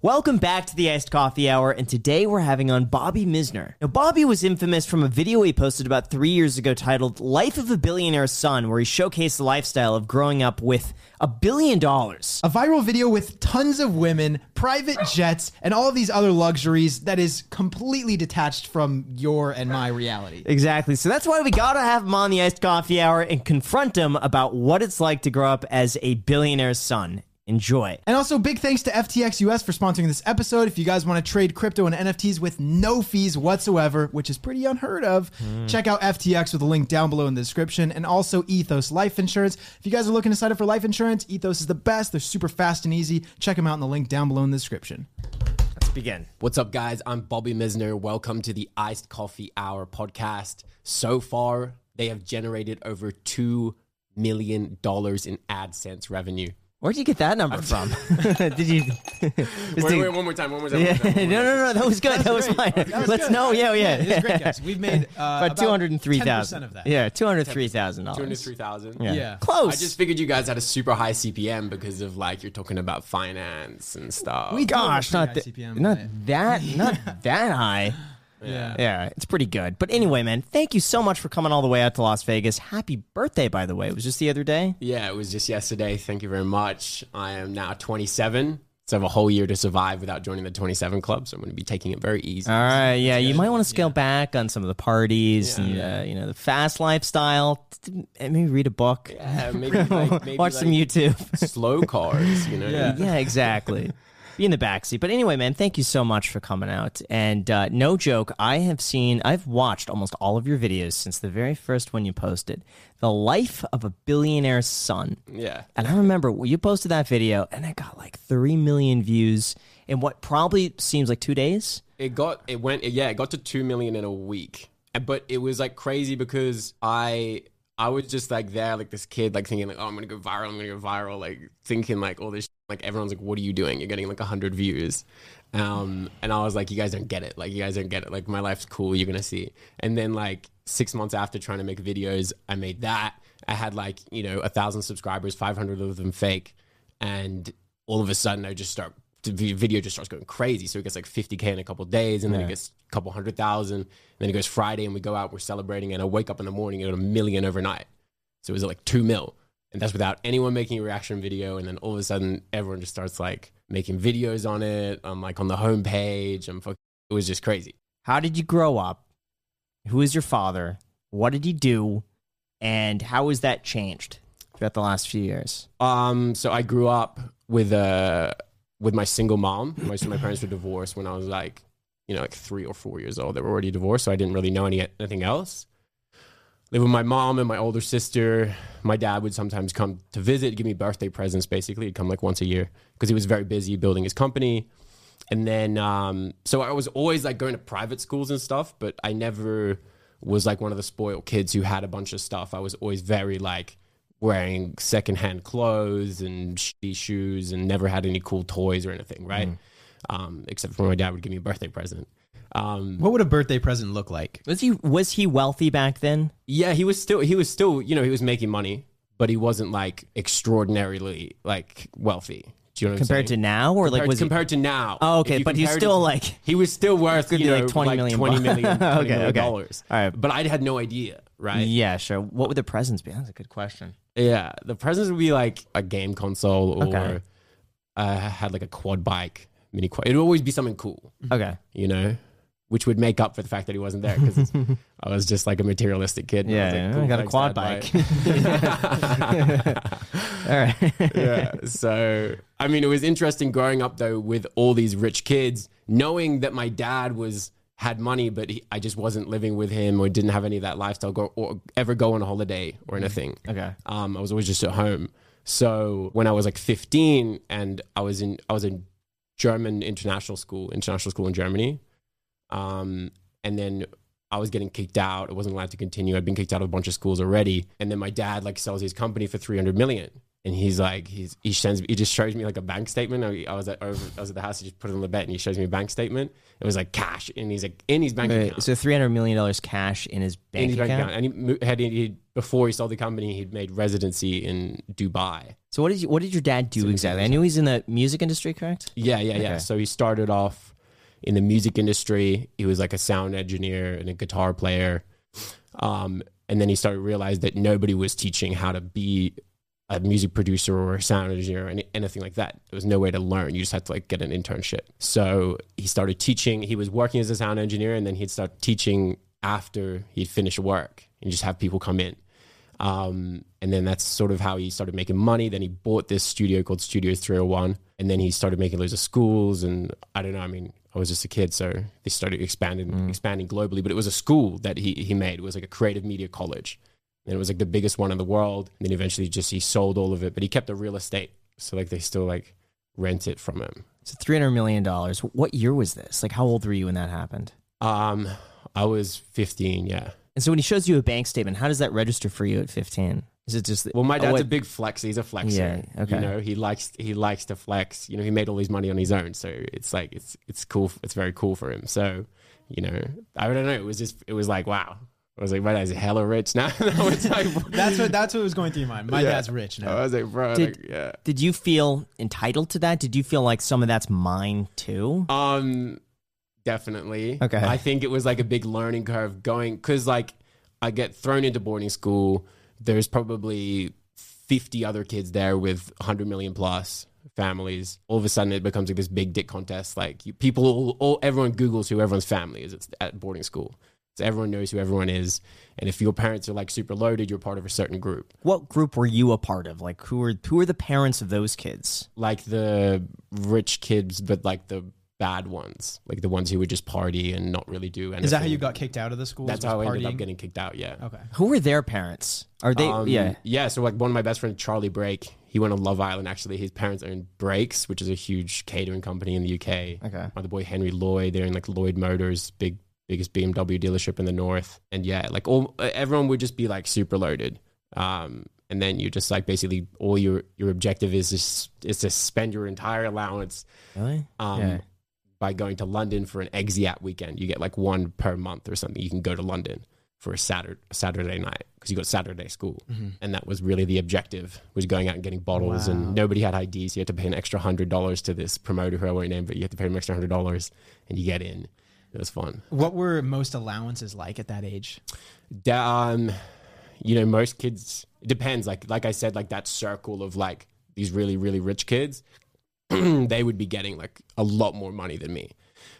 Welcome back to the Iced Coffee Hour, and today we're having on Bobby Misner. Now, Bobby was infamous from a video he posted about 3 years ago titled Life of a Billionaire's Son, where he showcased the lifestyle of growing up with $1 billion. A viral video with tons of women, private jets, and all of these other luxuries that is completely detached from your and my reality. Exactly. So that's why we gotta have him on the Iced Coffee Hour and confront him about what it's like to grow up as a billionaire's son. Enjoy. And also big thanks to FTX US for sponsoring this episode. If you guys want to trade crypto and NFTs with no fees whatsoever, which is pretty unheard of, check out FTX with a link down below in the description, and also Ethos Life Insurance. If you guys are looking to sign up for life insurance, Ethos is the best. They're super fast and easy. Check them out in the link down below in the description. Let's begin. What's up, guys? I'm Bobby Misner. Welcome to the Iced Coffee Hour podcast. So far, they have generated over $2 million in AdSense revenue. Where'd you get that number from? Did you? Wait, one more time. Yeah. No, that was good. That was fine. Let's know. Yeah. Great, guys. We've made about 203,000 of that. Yeah, $203,000. $203,000. Yeah, close. I just figured you guys had a super high CPM because of like you're talking about finance and stuff. Gosh, not that high. Yeah, it's pretty good. But anyway, man, thank you so much for coming all the way out to Las Vegas. Happy birthday, by the way. It was just the other day. Yeah, it was just yesterday. Thank you very much. I am now 27. So I have a whole year to survive without joining the 27 club. So I'm going to be taking it very easy. All right. Yeah, you might want to scale back on some of the parties and you know, the fast lifestyle. Maybe read a book. Yeah, maybe watch some YouTube. Slow cars, you know. Yeah, exactly. Be in the backseat. But anyway, man, thank you so much for coming out. And no joke, I've watched almost all of your videos since the very first one you posted, The Life of a Billionaire's Son. Yeah. And I remember you posted that video and it got like 3 million views in what probably seems like 2 days. It got to 2 million in a week. But it was like crazy because I was just like there, like this kid, like thinking like, oh, I'm going to go viral, like thinking like all this shit. Like everyone's like, what are you doing? You're getting like 100 views. And I was like, you guys don't get it. Like my life's cool. You're going to see. And then like 6 months after trying to make videos, I made that. I had like, you know, 1,000 subscribers, 500 of them fake. And all of a sudden the video just starts going crazy. So it gets like 50K in a couple of days, and then it gets a couple 100,000. And then it goes Friday and we go out, we're celebrating, and I wake up in the morning and it was $1 million overnight. So it was like 2 mil. And that's without anyone making a reaction video. And then all of a sudden, everyone just starts like making videos on it. I'm like on the homepage. It was just crazy. How did you grow up? Who is your father? What did he do? And how has that changed throughout the last few years? So I grew up with my single mom. Most of my parents were divorced when I was like, you know, like 3 or 4 years old. They were already divorced, so I didn't really know anything else. Live with my mom and my older sister. My dad would sometimes come to visit, give me birthday presents, basically. He'd come like once a year because he was very busy building his company. And then, so I was always like going to private schools and stuff, but I never was like one of the spoiled kids who had a bunch of stuff. I was always very like wearing secondhand clothes and shitty shoes and never had any cool toys or anything, right? Except for when my dad would give me a birthday present. What would a birthday present look like? Was he wealthy back then? Yeah, he was still, you know, he was making money, but he wasn't like extraordinarily like wealthy. Do you know what compared I'm saying? To now, or compared, like was compared he... to now? Oh, okay, but he's still like he was still worth you know, like $20 million $20 million. All right, but I had no idea, right? Yeah, sure. What would the presents be? That's a good question. Yeah, the presents would be like a game console, or I had like a quad bike, mini quad. It would always be something cool. Okay, you know. Which would make up for the fact that he wasn't there because I was just like a materialistic kid. Yeah, I was like, cool, I got a quad bike. All right. Yeah. So, I mean, it was interesting growing up though with all these rich kids, knowing that my dad had money, but I just wasn't living with him or didn't have any of that lifestyle or ever go on a holiday or anything. Okay. I was always just at home. So when I was like 15 and I was in German international school in Germany. And then I was getting kicked out. I wasn't allowed to continue. I'd been kicked out of a bunch of schools already. And then my dad like sells his company for $300 million. And he's like, he just shows me like a bank statement. I was at the house. He just put it on the bed and he shows me a bank statement. It was like cash and he's like in his bank account. So $300 million cash in his bank account. And he before he sold the company, he'd made residency in Dubai. So what did your dad do exactly? I knew he's in the music industry, correct? Yeah. Okay. So he started off in the music industry. He was like a sound engineer and a guitar player. And then he started to realize that nobody was teaching how to be a music producer or a sound engineer or anything like that. There was no way to learn. You just had to like get an internship. So he started teaching. He was working as a sound engineer and then he'd start teaching after he'd finished work and just have people come in. And then that's sort of how he started making money. Then he bought this studio called Studio 301 and then he started making loads of schools and I don't know. I mean, I was just a kid, so they started expanding globally, but it was a school that he made. It was like a creative media college. And it was like the biggest one in the world. And then eventually he sold all of it, but he kept the real estate. So like they still like rent it from him. So $300 million. What year was this? Like how old were you when that happened? I was 15, yeah. And so when he shows you a bank statement, how does that register for you at 15? Is it just... Well, my dad's a big flex. He's a flexer. Yeah, okay. You know, he likes to flex. You know, he made all his money on his own. So it's like, it's cool. It's very cool for him. So, you know, I don't know. It was like, wow. I was like, my dad's hella rich now. That's what was going through your mind. My dad's rich now. I was like, bro. Did you feel entitled to that? Did you feel like some of that's mine too? Definitely. Okay. I think it was like a big learning curve because like I get thrown into boarding school. There's probably 50 other kids there with 100 million plus families. All of a sudden it becomes like this big dick contest. Like everyone Googles who everyone's family is at boarding school. So everyone knows who everyone is, and if your parents are like super loaded, you're part of a certain group. What group were you a part of? Like who are the parents of those kids? Like the rich kids, but like the bad ones, like the ones who would just party and not really do anything. Is that how you got kicked out of the school? That's how I ended up getting kicked out. Yeah. Okay. Who were their parents? Are they? Yeah. Yeah. So like one of my best friends, Charlie Brake, he went on Love Island. Actually, his parents owned Brakes, which is a huge catering company in the UK. Okay. My other boy Henry Lloyd, they're in like Lloyd Motors, biggest BMW dealership in the north. And yeah, like everyone would just be like super loaded. And then you just like basically all your objective is to spend your entire allowance by going to London for an Exiat weekend. You get like one per month or something. You can go to London for a Saturday night because you got Saturday school. Mm-hmm. And that was really the objective, was going out and getting bottles. Wow. And nobody had IDs. You had to pay an extra $100 to this promoter who I won't name, but you had to pay him an extra $100 and you get in. It was fun. What were most allowances like at that age? You know, most kids, it depends. Like I said, like that circle of like these really, really rich kids, they would be getting like a lot more money than me.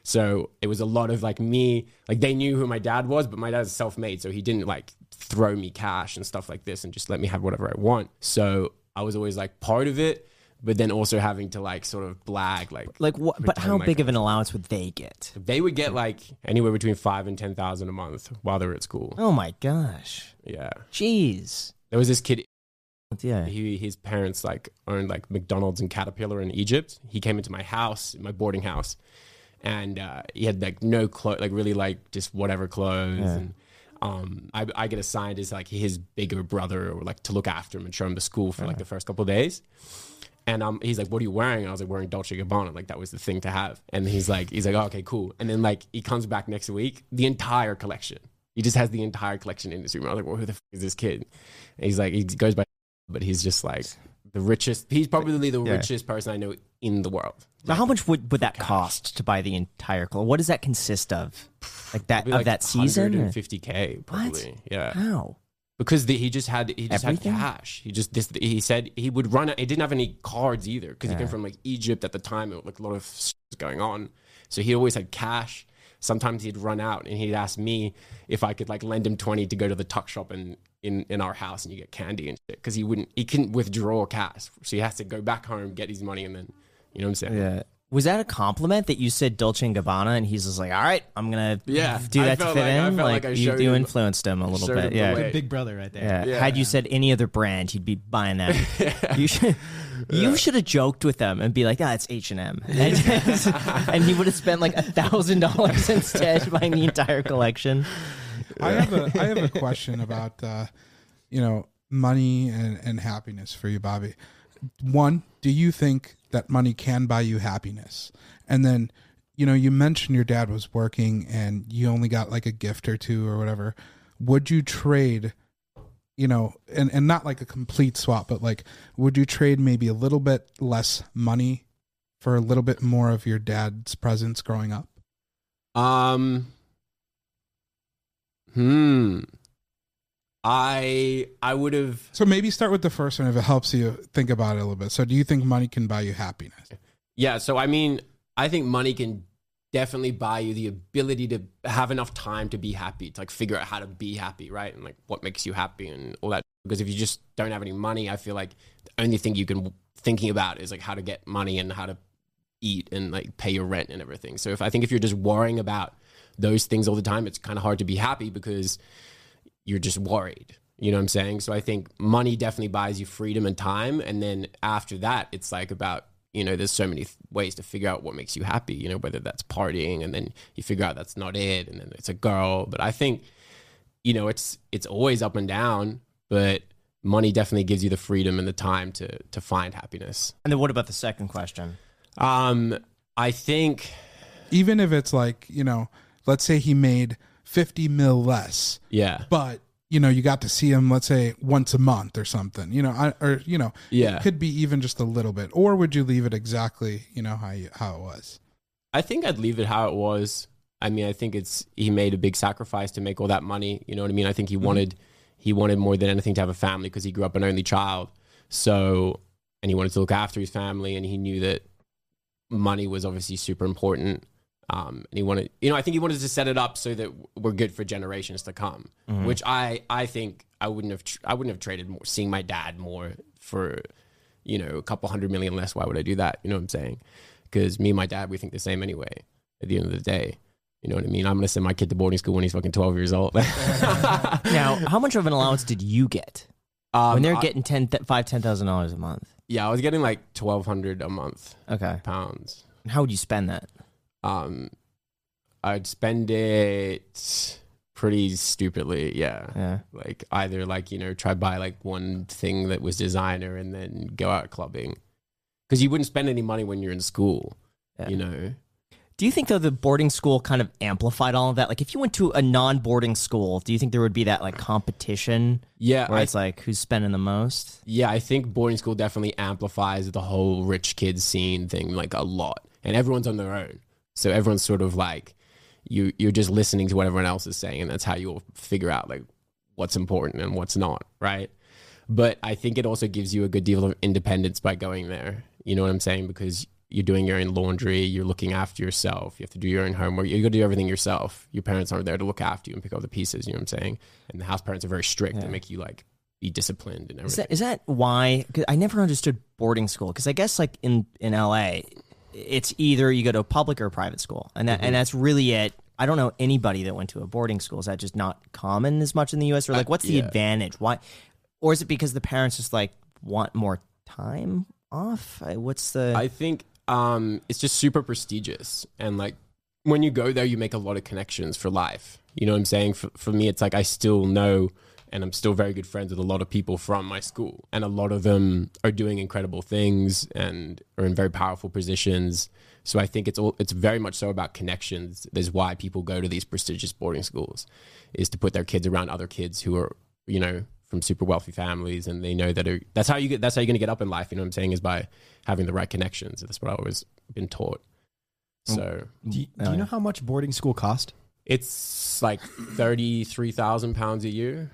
So it was a lot of like me, like they knew who my dad was, but my dad's self-made. So he didn't like throw me cash and stuff like this and just let me have whatever I want. So I was always like part of it. But then also having to like sort of blag, like what? But how big of an allowance would they get? They would get like anywhere between $5,000 and $10,000 a month while they were at school. Oh my gosh! Yeah, jeez. There was this kid. Yeah, his parents like owned like McDonald's and Caterpillar in Egypt. He came into my house, my boarding house, and he had like no clothes, like really like just whatever clothes. Yeah. And I get assigned as like his bigger brother, or like to look after him and show him to school for like the first couple of days. And he's like, what are you wearing? And I was like, wearing Dolce & Gabbana. Like, that was the thing to have. And he's like, oh, okay, cool. And then, like, he comes back next week, the entire collection. He just has the entire collection in his room. I was like, well, who the f*** is this kid? And he's like, he goes by, but he's just, like, the richest. He's probably the richest person I know in the world. Now, like, how much would that cost to buy the entire collection? What does that consist of? Like, that of like that season? $150K, probably. What? Yeah. How? Because he just had cash. He said he would run out. He didn't have any cards either because he came from like Egypt at the time. It was like a lot of shit going on. So he always had cash. Sometimes he'd run out and he'd ask me if I could like lend him 20 to go to the tuck shop in our house and you get candy and shit. Because he couldn't withdraw cash. So he has to go back home, get his money, and then, you know what I'm saying? Yeah. Was that a compliment that you said Dolce & Gabbana and he's just like, all right, I'm going to do that to fit in? I felt like you influenced him a little bit. Yeah. Good big brother right there. Yeah. Yeah. Had you said any other brand, he'd be buying that. You should have joked with them and be like, it's H&M. And he would have spent like $1,000 instead buying the entire collection. I have a question about, money and happiness for you, Bobby. One, do you think that money can buy you happiness? And then, you know, you mentioned your dad was working and you only got like a gift or two or whatever. Would you trade, you know, and not like a complete swap, but like, would you trade maybe a little bit less money for a little bit more of your dad's presence growing up? I would have. So maybe start with the first one if it helps you think about it a little bit. So do you think money can buy you happiness? Yeah. So, I mean, I think money can definitely buy you the ability to have enough time to be happy, to like figure out how to be happy, right? And like what makes you happy and all that. Because if you just don't have any money, I feel like the only thing you can thinking about is like how to get money and how to eat and like pay your rent and everything. So if you're just worrying about those things all the time, it's kind of hard to be happy because you're just worried, you know what I'm saying? So I think money definitely buys you freedom and time. And then after that, it's like about, you know, there's so many ways to figure out what makes you happy, you know, whether that's partying and then you figure out that's not it. And then it's a girl. But I think, you know, it's always up and down, but money definitely gives you the freedom and the time to find happiness. And then what about the second question? I think even if it's like, you know, let's say he made 50 mil less. Yeah. But, you know, you got to see him, let's say, once a month or something, you know, it could be even just a little bit. Or would you leave it exactly, you know, how it was? I think I'd leave it how it was. I mean, I think he made a big sacrifice to make all that money. You know what I mean? I think he wanted more than anything to have a family because he grew up an only child. So, and he wanted to look after his family, and he knew that money was obviously super important. And he wanted, you know, I think he wanted to set it up so that we're good for generations to come, which I think I wouldn't have traded more, seeing my dad more for, you know, a couple $100 million less. Why would I do that? You know what I'm saying? Because me and my dad, we think the same anyway at the end of the day. You know what I mean? I'm going to send my kid to boarding school when he's fucking 12 years old. Now, how much of an allowance did you get? When they're getting $10,000 a month. Yeah, I was getting like 1,200 a month. Okay. Pounds. And how would you spend that? I'd spend it pretty stupidly. Yeah. Like either like, you know, try buy like one thing that was designer and then go out clubbing. Cause you wouldn't spend any money when you're in school, you know? Do you think though the boarding school kind of amplified all of that? Like if you went to a non-boarding school, do you think there would be that like competition? Yeah. Where it's like who's spending the most? Yeah. I think boarding school definitely amplifies the whole rich kid scene thing like a lot, and everyone's on their own. So everyone's sort of like, you're just listening to what everyone else is saying, and that's how you'll figure out like what's important and what's not, right? But I think it also gives you a good deal of independence by going there. You know what I'm saying? Because you're doing your own laundry, you're looking after yourself, you have to do your own homework, you got to do everything yourself. Your parents aren't there to look after you and pick up the pieces, you know what I'm saying? And the house parents are very strict and make you like be disciplined and everything. Is that why? 'Cause I never understood boarding school, because I guess like in LA... it's either you go to a public or a private school, and that, and that's really it. I don't know anybody that went to a boarding school. Is that just not common as much in the U.S.? Or like, what's the advantage? Why, or is it because the parents just like want more time off? What's the? I think it's just super prestigious, and like when you go there, you make a lot of connections for life. You know what I'm saying? For me, it's like I still know, and I'm still very good friends with a lot of people from my school. And a lot of them are doing incredible things and are in very powerful positions. So I think it's very much so about connections. That's why people go to these prestigious boarding schools, is to put their kids around other kids who are, you know, from super wealthy families. And they know that's how you're going to get up in life. You know what I'm saying? Is by having the right connections. That's what I've always been taught. So do you know how much boarding school cost? It's like 33,000 pounds a year.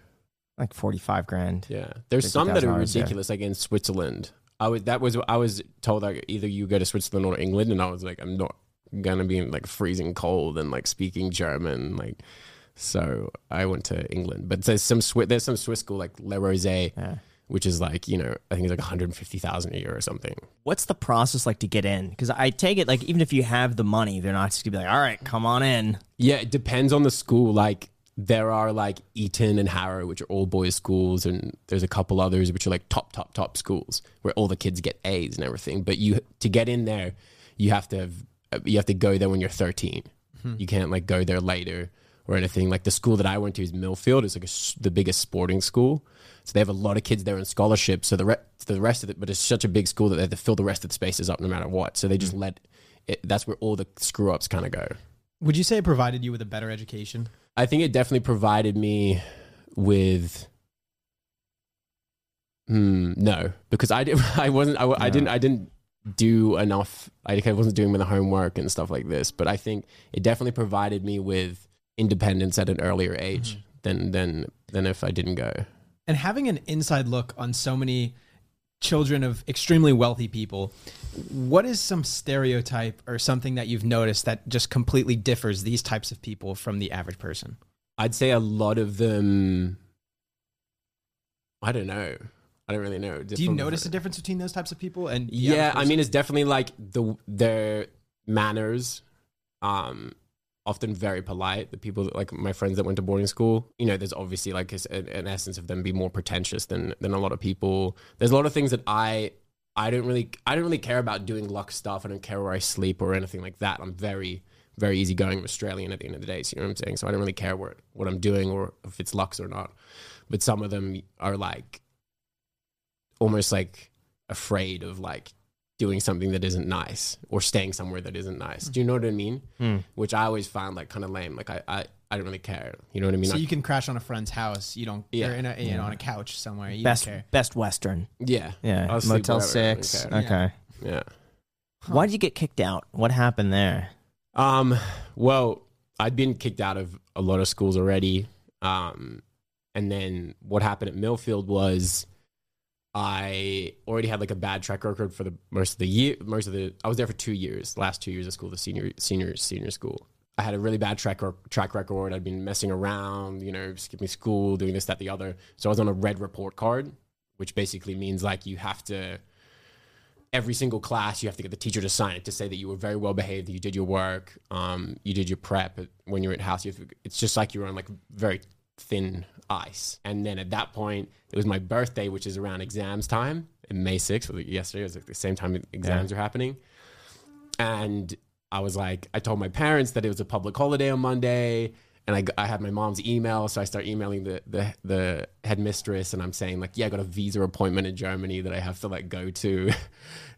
Like 45 grand. Yeah. There's some that are ridiculous. Like in Switzerland, I was told like either you go to Switzerland or England. And I was like, I'm not going to be in like freezing cold and like speaking German. Like, so I went to England, but there's some Swiss school like Le Rosé, which is like, you know, I think it's like 150,000 a year or something. What's the process like to get in? 'Cause I take it like, even if you have the money, they're not just gonna be like, all right, come on in. Yeah. It depends on the school. Like, there are like Eton and Harrow, which are all boys schools. And there's a couple others which are like top schools where all the kids get A's and everything. But to get in there, you have to go there when you're 13. You can't like go there later or anything. Like the school that I went to is Millfield. It's like the biggest sporting school. So they have a lot of kids there on scholarships. So the rest of it, but it's such a big school that they have to fill the rest of the spaces up no matter what. So they just let it, that's where all the screw ups kind of go. Would you say it provided you with a better education? I think it definitely provided me with, no, because I didn't do enough. I wasn't doing the homework and stuff like this, but I think it definitely provided me with independence at an earlier age than if I didn't go. And having an inside look on so many children of extremely wealthy people, what is some stereotype or something that you've noticed that just completely differs these types of people from the average person? I'd say a lot of them, I don't know. I don't really know. Do you notice a difference between those types of people? And yeah, I mean, it's definitely like their manners, often very polite. The people that, like my friends that went to boarding school, you know, there's obviously like an essence of them being more pretentious than a lot of people. There's a lot of things that I don't really care about doing luck stuff. I don't care where I sleep or anything like that. I'm very, very easygoing. I'm Australian at the end of the day. So you know what I'm saying? So I don't really care what I'm doing or if it's lucks or not. But some of them are like, almost like afraid of like doing something that isn't nice or staying somewhere that isn't nice. Do you know what I mean? Which I always find like kind of lame. Like I don't really care. You know what I mean? So you can crash on a friend's house. You don't, you're in a, you know, on a couch somewhere. You don't care. Best Western. Yeah. Yeah. Motel 6. Okay. Yeah. Huh. Why did you get kicked out? What happened there? Well, I'd been kicked out of a lot of schools already. And then what happened at Millfield was, I already had like a bad track record for the most of the year. I was there for 2 years, last 2 years of school, the senior school. I had a really bad track record. I'd been messing around, you know, skipping school, doing this, that, the other. So I was on a red report card, which basically means like you have to, every single class, you have to get the teacher to sign it to say that you were very well behaved, that you did your work, you did your prep when you were at house. It's just like you were on like very thin ice. And then at that point, it was my birthday, which is around exams time, and May 6th, yesterday, it was like the same time exams were happening. And I was like, I told my parents that it was a public holiday on Monday, and I had my mom's email, so I start emailing the headmistress, and I'm saying like, yeah, I got a visa appointment in Germany that I have to like go to,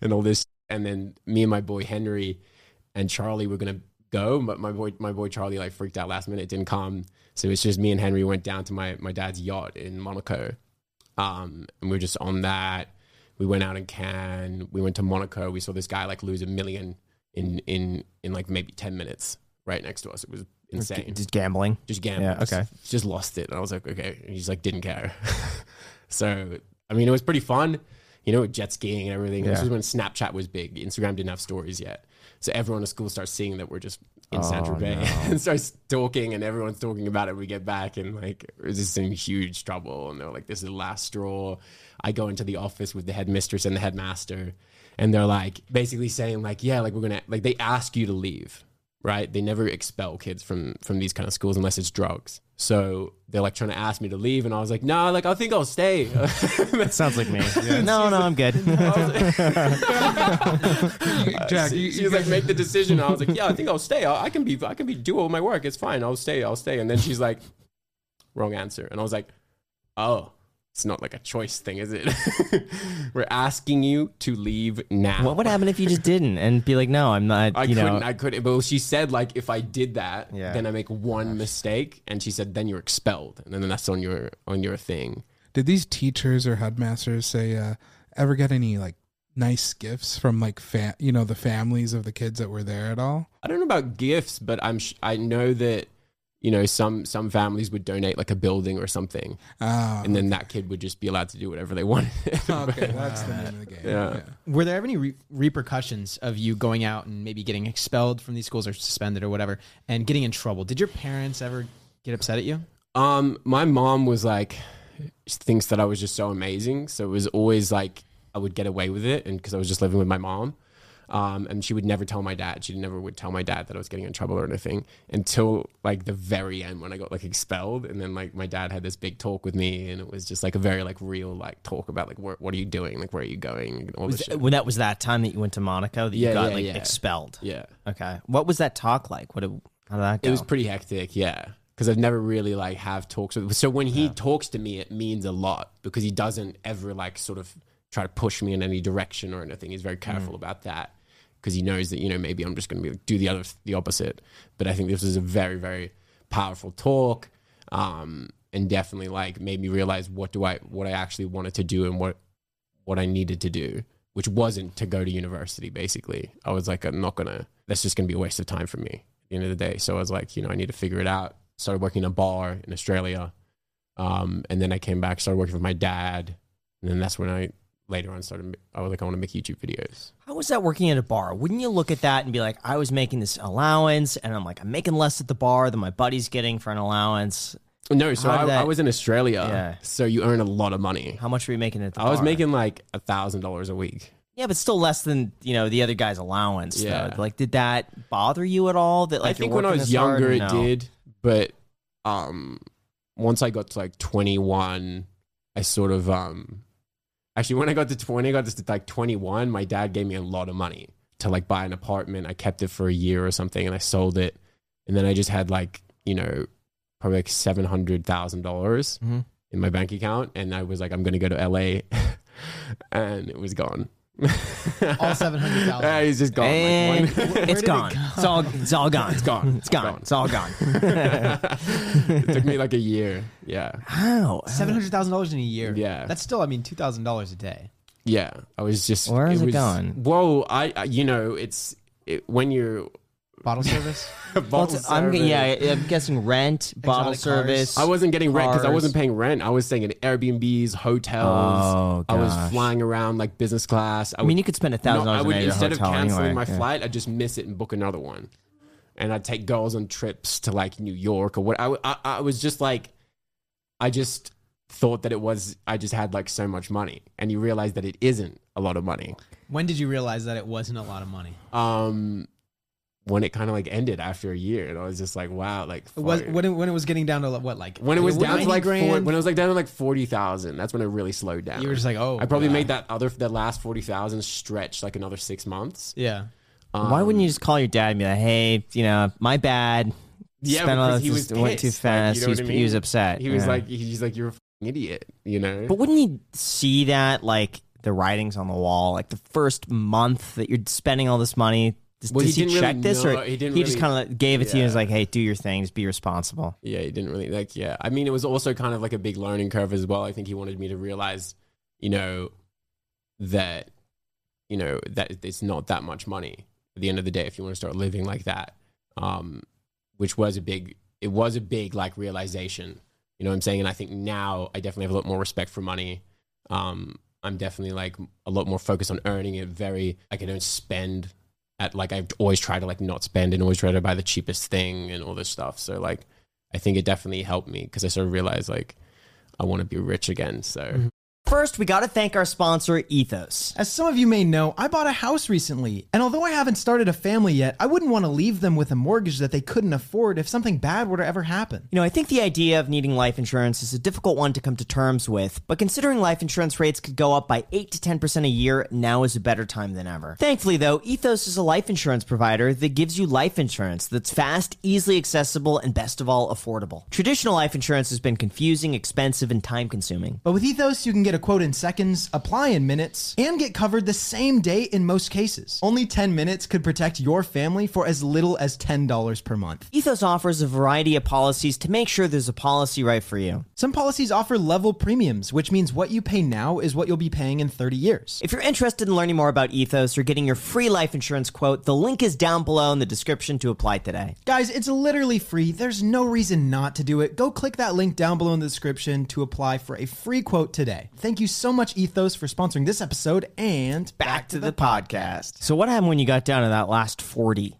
and all this. And then me and my boy Henry and Charlie were gonna go, but my boy Charlie like freaked out last minute, didn't come. So it's just me and Henry went down to my dad's yacht in Monaco, and we were just on that. We went out in Cannes, we went to Monaco, we saw this guy like lose $1 million in like maybe 10 minutes right next to us. It was insane. Just gambling. Yeah, okay. Just lost it. And I was like, okay. And he just like didn't care. So I mean, it was pretty fun, you know, jet skiing and everything. Yeah. This was when Snapchat was big. Instagram didn't have stories yet. So everyone at school starts seeing that we're just in Saint-Tropez and starts talking, and everyone's talking about it. We get back and like, it's just in huge trouble. And they're like, this is the last straw. I go into the office with the headmistress and the headmaster, and they're like basically saying like, yeah, like we're going to, like they ask you to leave, right? They never expel kids from these kind of schools unless it's drugs. So they're like trying to ask me to leave, and I was like, no, like I think I'll stay. That sounds like me. Yeah. No, I'm good. Jack, she was like, make the decision. I was like, yeah, I think I'll stay. I can do all my work. It's fine. I'll stay. And then she's like, wrong answer. And I was like, oh, it's not like a choice thing, is it? We're asking you to leave now. What would happen if you just didn't and be like, no, I'm not, I couldn't. But she said like, if I did that, then I make one mistake. And she said, then you're expelled. And then that's on your thing. Did these teachers or headmasters say, ever get any like nice gifts from like, the families of the kids that were there at all? I don't know about gifts, but I know that, you know, some families would donate like a building or something, and then that kid would just be allowed to do whatever they wanted. Okay, that's the name of the game. Yeah. Yeah. Were there ever any repercussions of you going out and maybe getting expelled from these schools or suspended or whatever, and getting in trouble? Did your parents ever get upset at you? My mom was like, thinks that I was just so amazing, so it was always like I would get away with it, and because I was just living with my mom. And she would never tell my dad. She never would tell my dad that I was getting in trouble or anything until like the very end when I got like expelled. And then like my dad had this big talk with me, and it was just like a very like real like talk about like, what are you doing? Like, where are you going? And all this shit. Well, that was that time that you went to Monaco that you got expelled. Yeah. Okay. What was that talk like? How did that go? It was pretty hectic. Yeah. because I've never really like have talks with. So when he talks to me, it means a lot because he doesn't ever like sort of try to push me in any direction or anything. He's very careful about that because he knows that, you know, maybe I'm just going to do the opposite. But I think this is a very, very powerful talk, and definitely like made me realize what I actually wanted to do and what I needed to do, which wasn't to go to university. Basically, I was like, that's just going to be a waste of time for me at the end of the day. So I was like, you know, I need to figure it out. Started working in a bar in Australia. And then I came back, started working with my dad. And then that's when I was like, I want to make YouTube videos. How was that working at a bar? Wouldn't you look at that and be like, I was making this allowance and I'm like, I'm making less at the bar than my buddy's getting for an allowance. No, so I was in Australia. Yeah. So you earn a lot of money. How much were you making at the bar? I was making like $1,000 a week. Yeah, but still less than, you know, the other guy's allowance. Yeah. Though. Like, did that bother you at all? That like I think when I was younger, it did. But once I got to like 21, I sort of actually when I got to 21, my dad gave me a lot of money to like buy an apartment. I kept it for a year or something, and I sold it, and then I just had like, you know, probably like $700,000 in my bank account, and I was like, I'm going to go to LA, and it was gone. All $700,000. It's just gone. Like, it's gone. It's all gone. It took me like a year. Yeah. How? $700,000 in a year. Yeah. That's still, I mean, $2,000 a day. Yeah. I was just. Where is it going? Whoa. I you know, when you're. Bottle service? I'm guessing rent, bottle service. I wasn't getting rent because I wasn't paying rent. I was staying in Airbnbs, hotels. Oh, I was flying around like business class. I mean, you could spend $1,000 a night instead of canceling my flight, I'd just miss it and book another one. And I'd take girls on trips to like New York or what. I was just like, I just thought that I just had like so much money. And you realize that it isn't a lot of money. When did you realize that it wasn't a lot of money? When it kind of like ended after a year, and I was just like, wow, like when it was getting down to what, like when it was down to like when it was like down to like 40,000, that's when it really slowed down. You were just like, oh, I probably made that last 40,000 stretch like another 6 months. Yeah. Why wouldn't you just call your dad and be like, hey, you know, my bad. Yeah, because he was went too fast. Like, you know what I mean? He was upset. He was like, he's like, you're a fucking idiot, you know. But wouldn't he see that like the writings on the wall, like the first month that you're spending all this money? Did he check this, or he just kind of gave it to you and was like, hey, do your things, be responsible? Yeah, he didn't really like, yeah. I mean, it was also kind of like a big learning curve as well. I think he wanted me to realize, that it's not that much money at the end of the day if you want to start living like that, which was a big like realization, you know what I'm saying? And I think now I definitely have a lot more respect for money. I'm definitely like a lot more focused on earning it. I don't spend at like, I've always tried to like not spend and always try to buy the cheapest thing and all this stuff. So like, I think it definitely helped me because I sort of realized like, I want to be rich again. So first, we got to thank our sponsor, Ethos. As some of you may know, I bought a house recently. And although I haven't started a family yet, I wouldn't want to leave them with a mortgage that they couldn't afford if something bad were to ever happen. You know, I think the idea of needing life insurance is a difficult one to come to terms with, but considering life insurance rates could go up by 8 to 10% a year, now is a better time than ever. Thankfully, though, Ethos is a life insurance provider that gives you life insurance that's fast, easily accessible, and best of all, affordable. Traditional life insurance has been confusing, expensive, and time-consuming. But with Ethos, you can get a quote in seconds, apply in minutes, and get covered the same day in most cases. Only 10 minutes could protect your family for as little as $10 per month. Ethos offers a variety of policies to make sure there's a policy right for you. Some policies offer level premiums, which means what you pay now is what you'll be paying in 30 years. If you're interested in learning more about Ethos or getting your free life insurance quote, the link is down below in the description to apply today. Guys, it's literally free. There's no reason not to do it. Go click that link down below in the description to apply for a free quote today. Thank you so much, Ethos, for sponsoring this episode, and back to the podcast. So what happened when you got down to that last 40?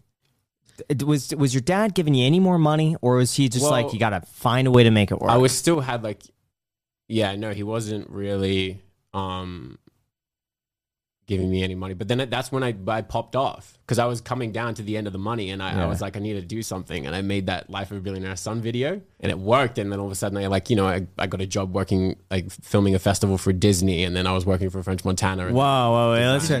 Was your dad giving you any more money, or was he just like, you got to find a way to make it work? I was still had like, yeah, no, he wasn't really giving me any money. But then that's when I popped off because I was coming down to the end of the money, and I was like, I need to do something. And I made that Life of a Billionaire's Son video, and it worked. And then all of a sudden I got a job working, like filming a festival for Disney. And then I was working for French Montana. Whoa,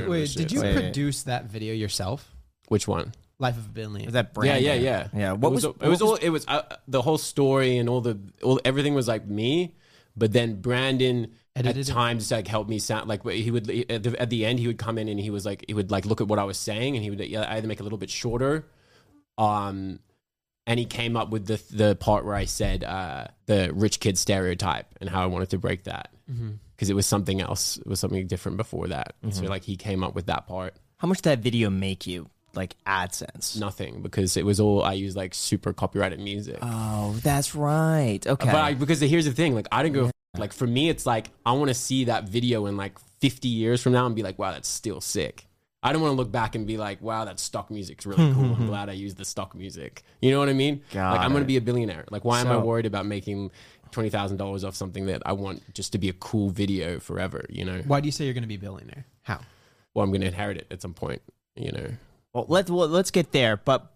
wait, did you produce that video yourself? Which one? Life of a Billionaire. That brand. Yeah. What it was all the whole story and everything was like me, but then Brandon edited at times like helped me sound like at the end he would come in and he would look at what I was saying and he would either make it a little bit shorter, and he came up with the part where I said the rich kid stereotype and how I wanted to break that because it was something else. It was something different before that. Mm-hmm. So like he came up with that part. How much did that video make you? Like AdSense? Nothing, because it was all I used like super copyrighted music. Oh, that's right. Okay. But because here's the thing, like I didn't go like for me it's like I want to see that video in like 50 years from now and be like, wow, that's still sick. I don't want to look back and be like, wow, that stock music's really cool. I'm glad I used the stock music. You know what I mean? I'm going to be a billionaire. Like, why am I worried about making $20,000 off something that I want just to be a cool video forever, you know? Why do you say you're going to be a billionaire? How? Well, I'm going to inherit it at some point, you know? Well, let's get there. But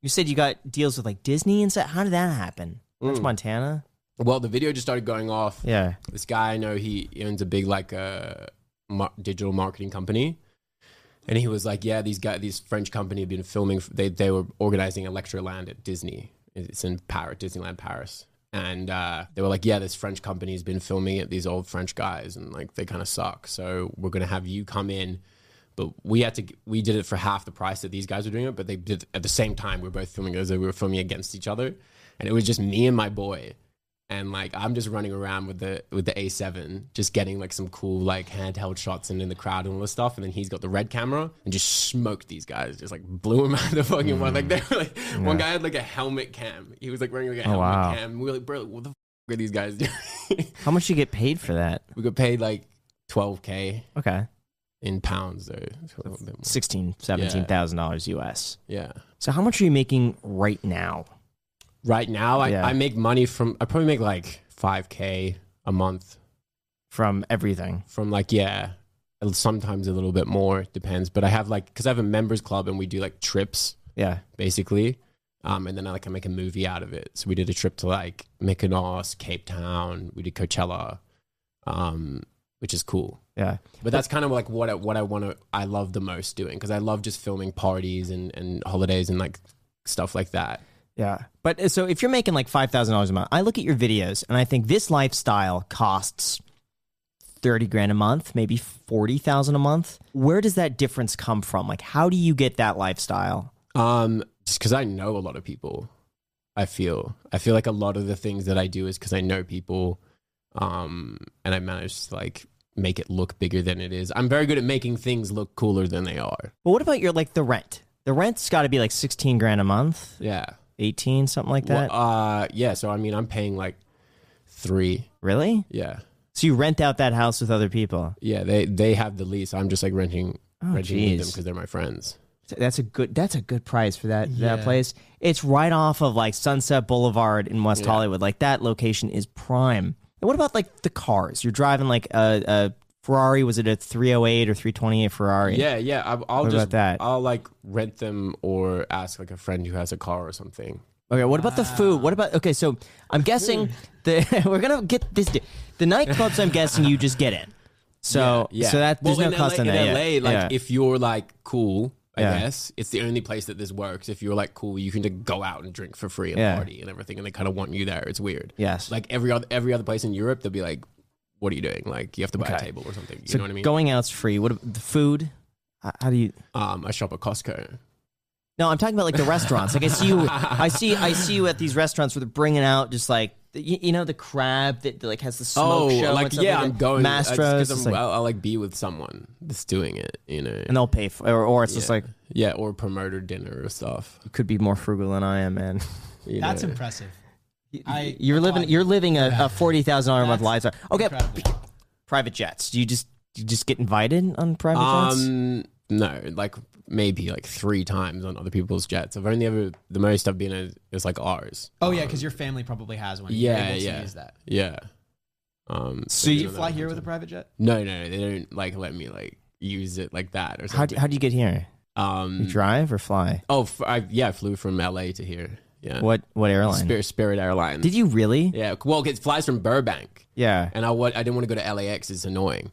you said you got deals with like Disney and stuff. How did that happen? French Montana? Well, the video just started going off. Yeah. This guy I know, he owns a big like digital marketing company. And he was like, yeah, these French company have been filming. They were organizing Electro land at Disney. It's in Paris, Disneyland Paris. And they were like, yeah, this French company has been filming at these old French guys. And like, they kind of suck. So we're going to have you come in. But we did it for half the price that these guys were doing it. But they did at the same time. We were both filming as we were filming against each other. And it was just me and my boy. And like, I'm just running around with the A7, just getting like some cool, like handheld shots and in the crowd and all this stuff. And then he's got the red camera and just smoked these guys, just like blew them out of the fucking one. Like they were like, one guy had like a helmet cam. He was like wearing like a helmet cam. And we were like, bro, what the fuck are these guys doing? How much you get paid for that? We got paid like $12,000. Okay. In pounds though. $17,000 US. Yeah. So how much are you making right now? Right now, I make money I probably make like $5,000 a month. From everything? From like, sometimes a little bit more, depends. But I have like, because I have a members club and we do like trips, basically. And then I make a movie out of it. So we did a trip to like Mykonos, Cape Town, we did Coachella, which is cool. Yeah. But that's kind of like what I love the most doing, because I love just filming parties and holidays and like stuff like that. Yeah. But so if you're making like $5,000 a month, I look at your videos and I think this lifestyle costs $30,000 a month, maybe $40,000 a month. Where does that difference come from? Like, how do you get that lifestyle? Just because I know a lot of people, I feel like a lot of the things that I do is because I know people, and I manage to like make it look bigger than it is. I'm very good at making things look cooler than they are. But what about your, like the rent? The rent's got to be like $16,000 a month. Yeah. 18, something like that? Well, so I mean, I'm paying like $3,000. Really? Yeah. So you rent out that house with other people? Yeah, they have the lease. I'm just like renting with them because they're my friends. So that's a good price for that place. It's right off of like Sunset Boulevard in West Hollywood. Like that location is prime. And what about like the cars? You're driving like a Ferrari, was it a 308 or 328 Ferrari? Yeah. I'll like rent them or ask like a friend who has a car or something. Okay, what about the food? So I'm guessing we're gonna get this. The nightclubs, I'm guessing you just get in. So that there's no cost in that. In LA, if you're like cool, I guess it's the only place that this works. If you're like cool, you can just go out and drink for free and party and everything, and they kind of want you there. It's weird. Yes, like every other place in Europe, they'll be like, what are you doing? Like, you have to buy a table or something. You know what I mean? Going out's free. What about the food? How do you? I shop at Costco. No, I'm talking about like the restaurants. Like I see you at these restaurants where they're bringing out just like the crab that like has the smoke show. Oh, like I'm going. Mastros. I'll like be with someone that's doing it, you know. And they'll pay for, or it's just like or promoter dinner or stuff. You could be more frugal than I am, man. That's impressive. You're living a $40,000 a month lifestyle. Okay, incredible. Private jets. Do you just get invited on private jets? No, like maybe like 3 times on other people's jets. I've only ever, the most I've been in is like ours. Oh yeah, because your family probably has one. You're able to use that. Yeah. So you fly here with a private jet? No, they don't like let me like use it like that or something. How do you get here? You drive or fly? I flew from LA to here. Yeah. What airline? Spirit Airlines. Did you really? Yeah. Well, it flies from Burbank. Yeah. And I didn't want to go to LAX. It's annoying.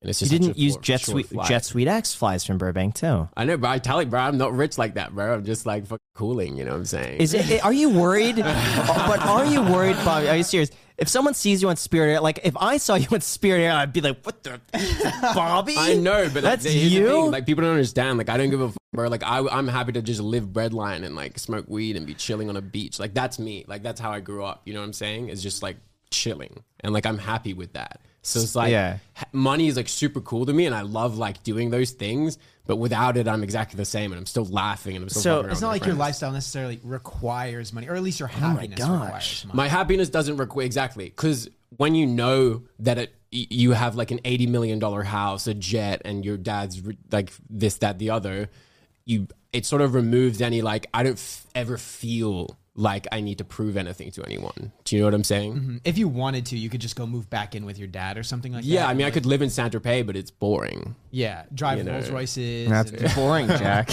And it's just you didn't use Jet Suite X flies from Burbank too. I know, but I tell you, bro, I'm not rich like that, bro. I'm just like fucking cooling, you know what I'm saying? Is it? Are you worried? But are you worried, Bobby? Are you serious? If someone sees you on Spirit Air, like if I saw you on Spirit Air, I'd be like, "What the, Bobby?" I know, but like, that's you. Like people don't understand. Like I don't give a fuck, bro. Like I'm happy to just live breadline and like smoke weed and be chilling on a beach. Like that's me. Like that's how I grew up. You know what I'm saying? It's just like chilling, and like I'm happy with that. So it's like money is like super cool to me, and I love like doing those things. But without it, I'm exactly the same, and I'm still laughing, and I'm still. So it's not like your lifestyle necessarily requires money, or at least your happiness requires money. My happiness doesn't require because when you know that you have like an $80 million house, a jet, and your dad's like this, that, the other, it sort of removes any like I don't ever feel like I need to prove anything to anyone. Do you know what I'm saying? Mm-hmm. If you wanted to, you could just go move back in with your dad or something like that. Yeah, I mean, I could live in Saint-Tropez, but it's boring. Yeah, drive Rolls Royces. That's boring, Jack.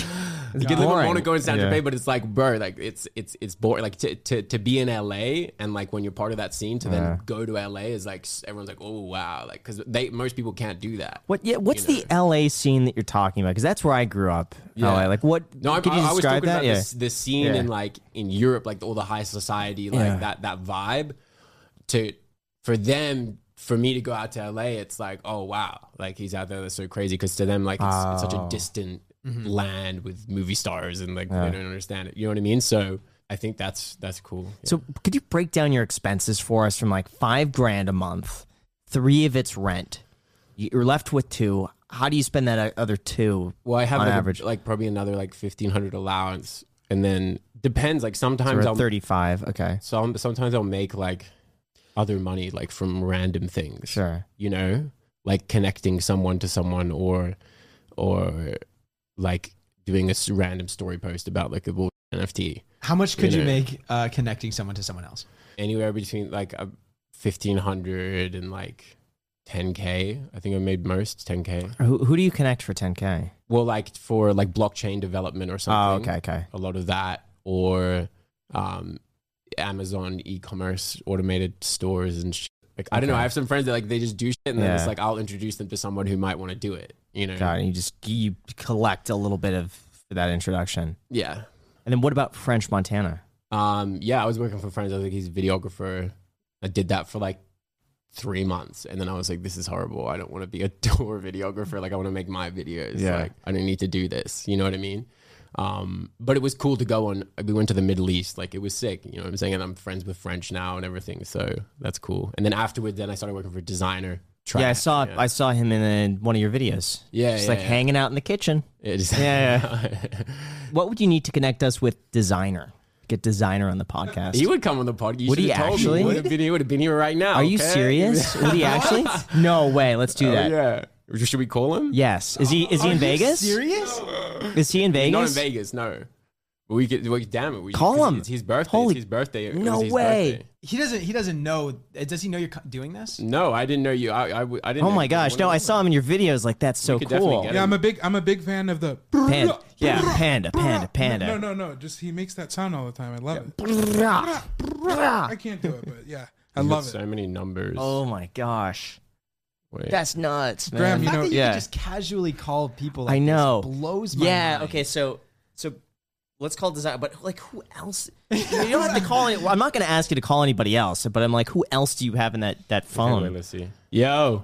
You could live in Monaco and Saint-Tropez, but it's like, bro, like it's boring. Like to be in LA and like when you're part of that scene to then go to LA is like everyone's like, oh wow, like because most people can't do that. What's the LA scene that you're talking about? Because that's where I grew up. Yeah. LA, like what? No, I was talking about this scene in like in Europe, like all the high society, like that vibe. For me to go out to LA, it's like, oh wow, like he's out there. That's so crazy because to them, like it's such a distant. Mm-hmm. Land with movie stars and like they don't understand it. You know what I mean? So I think that's cool. Yeah. So could you break down your expenses for us from like $5,000 a month, 3 of it's rent. You're left with 2. How do you spend that other 2? Well, I have on average like probably another like $1,500 allowance, and then depends. Like sometimes I'll 35. Okay. So sometimes I'll make like other money like from random things. Sure. You know, like connecting someone to someone or. Like doing a random story post about like a bull NFT. How much could you make connecting someone to someone else? Anywhere between like $1,500 and like $10K. I think I made most $10K. Who do you connect for $10K? Well, like for like blockchain development or something. Oh, okay. A lot of that or Amazon e-commerce automated stores and shit. Like I don't know. I have some friends that like they just do shit, and then it's like I'll introduce them to someone who might want to do it. You know, God, and you collect a little bit of that introduction. Yeah. And then what about French Montana? Yeah, I was working for French. I think he's a videographer. I did that for like 3 months, and then I was like, "This is horrible. I don't want to be a tour videographer. Like, I want to make my videos. Yeah. Like, I don't need to do this. You know what I mean?" But it was cool to go on. We went to the Middle East. Like it was sick. You know what I'm saying? And I'm friends with French now and everything. So that's cool. And then afterward, I started working for Designer. I saw him in one of your videos. Yeah. Just hanging out in the kitchen. What would you need to connect us with Designer? Get Designer on the podcast. He would come on the podcast. Would he actually? He would have been here right now. Are you serious? Would he actually? No way. Let's do that. Yeah. Should we call him? Yes. Is he in Vegas? Serious? Is he in Vegas? Not in Vegas. No. Damn it. Call him. It's his birthday. It's his birthday. No way. Birthday. He doesn't know. Does he know you're doing this? No, I didn't know you. I didn't. Oh my gosh! No, I saw him in your videos. Like that's so cool. Yeah, I'm a big fan of the panda. Yeah, panda. No. Just he makes that sound all the time. I love it. I can't do it, but yeah, I love it. So many numbers. Oh my gosh. Wait. That's nuts, man. Graham, you can just casually call people. Like I know. This blows my mind. Yeah. Okay. So let's call Designer. But like, who else? You don't have to call. I'm not going to ask you to call anybody else. But I'm like, who else do you have in that phone? Okay, let's see. Yo.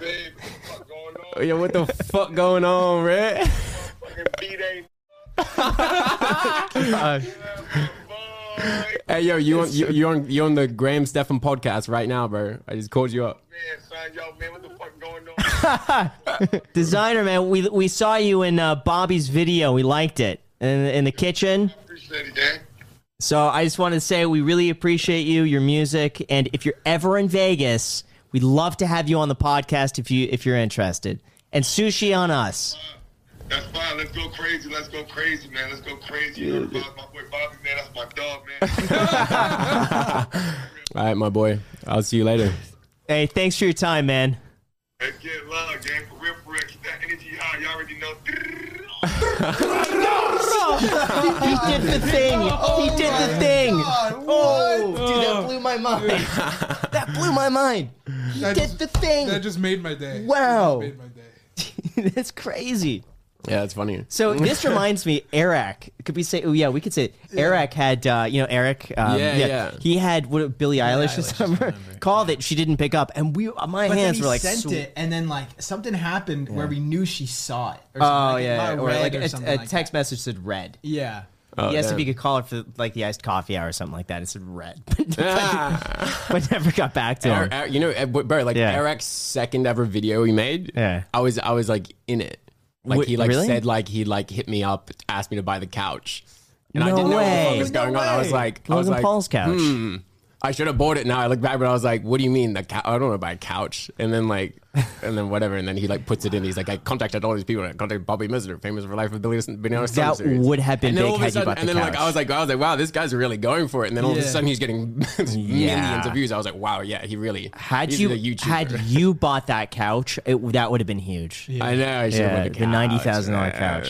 Babe, what the fuck going on? Yo, what the fuck going on, Red? Fucking beat ain't. Hey yo, you on the Graham Stephan podcast right now, bro? I just called you up. Man, son, yo, man, what the fuck going on? Designer, man, we saw you in Bobby's video. We liked it in the kitchen. Appreciate it, Dan. So I just want to say we really appreciate you, your music, and if you're ever in Vegas, we'd love to have you on the podcast if you're interested. And sushi on us. That's fine. Let's go crazy, man. Let's go crazy. Yeah. My boy Bobby, man. That's my dog, man. All right, my boy. I'll see you later. Hey, thanks for your time, man. Let's get love, gang. For real. That energy high. You already know. He did the thing. Oh, he did the thing. God, oh, dude, that blew my mind. That blew my mind. He that did just, the thing. That just made my day. Wow. That just made my day. That's crazy. Yeah, it's funny. So this reminds me, Erik. Could we say? Oh yeah, we could say Erik had. You know, Erik. He had what? Billie Eilish or something. Called it. She didn't pick up, and we. My but hands then he were like. Sent it, and then like something happened where we knew she saw it. Or something. Oh like, yeah, or like a text message said red. Yeah. Oh, yes, if you could call it for like the iced coffee hour or something like that. It said red, but never got back to him. You know, bro, like Erik's second ever video he made. Yeah, I was like in it. Like he like really? Said like he like hit me up, asked me to buy the couch, and I didn't know what the fuck was going on. I was like Paul's couch. I should have bought it. Now I look back, but I was like, what do you mean the couch? I don't want to buy a couch. And then like, and then whatever. And then he like puts it in. He's like, I contacted all these people. I contacted Bobby Misner, famous for Life of a Billionaire's Son. That would have been big had you bought the couch. And then like, I was like, wow, this guy's really going for it. And then all of a sudden he's getting millions of views. I was like, wow, yeah, he really. Had you bought that couch, that would have been huge. Yeah. I know. I should have bought the $90,000 couch.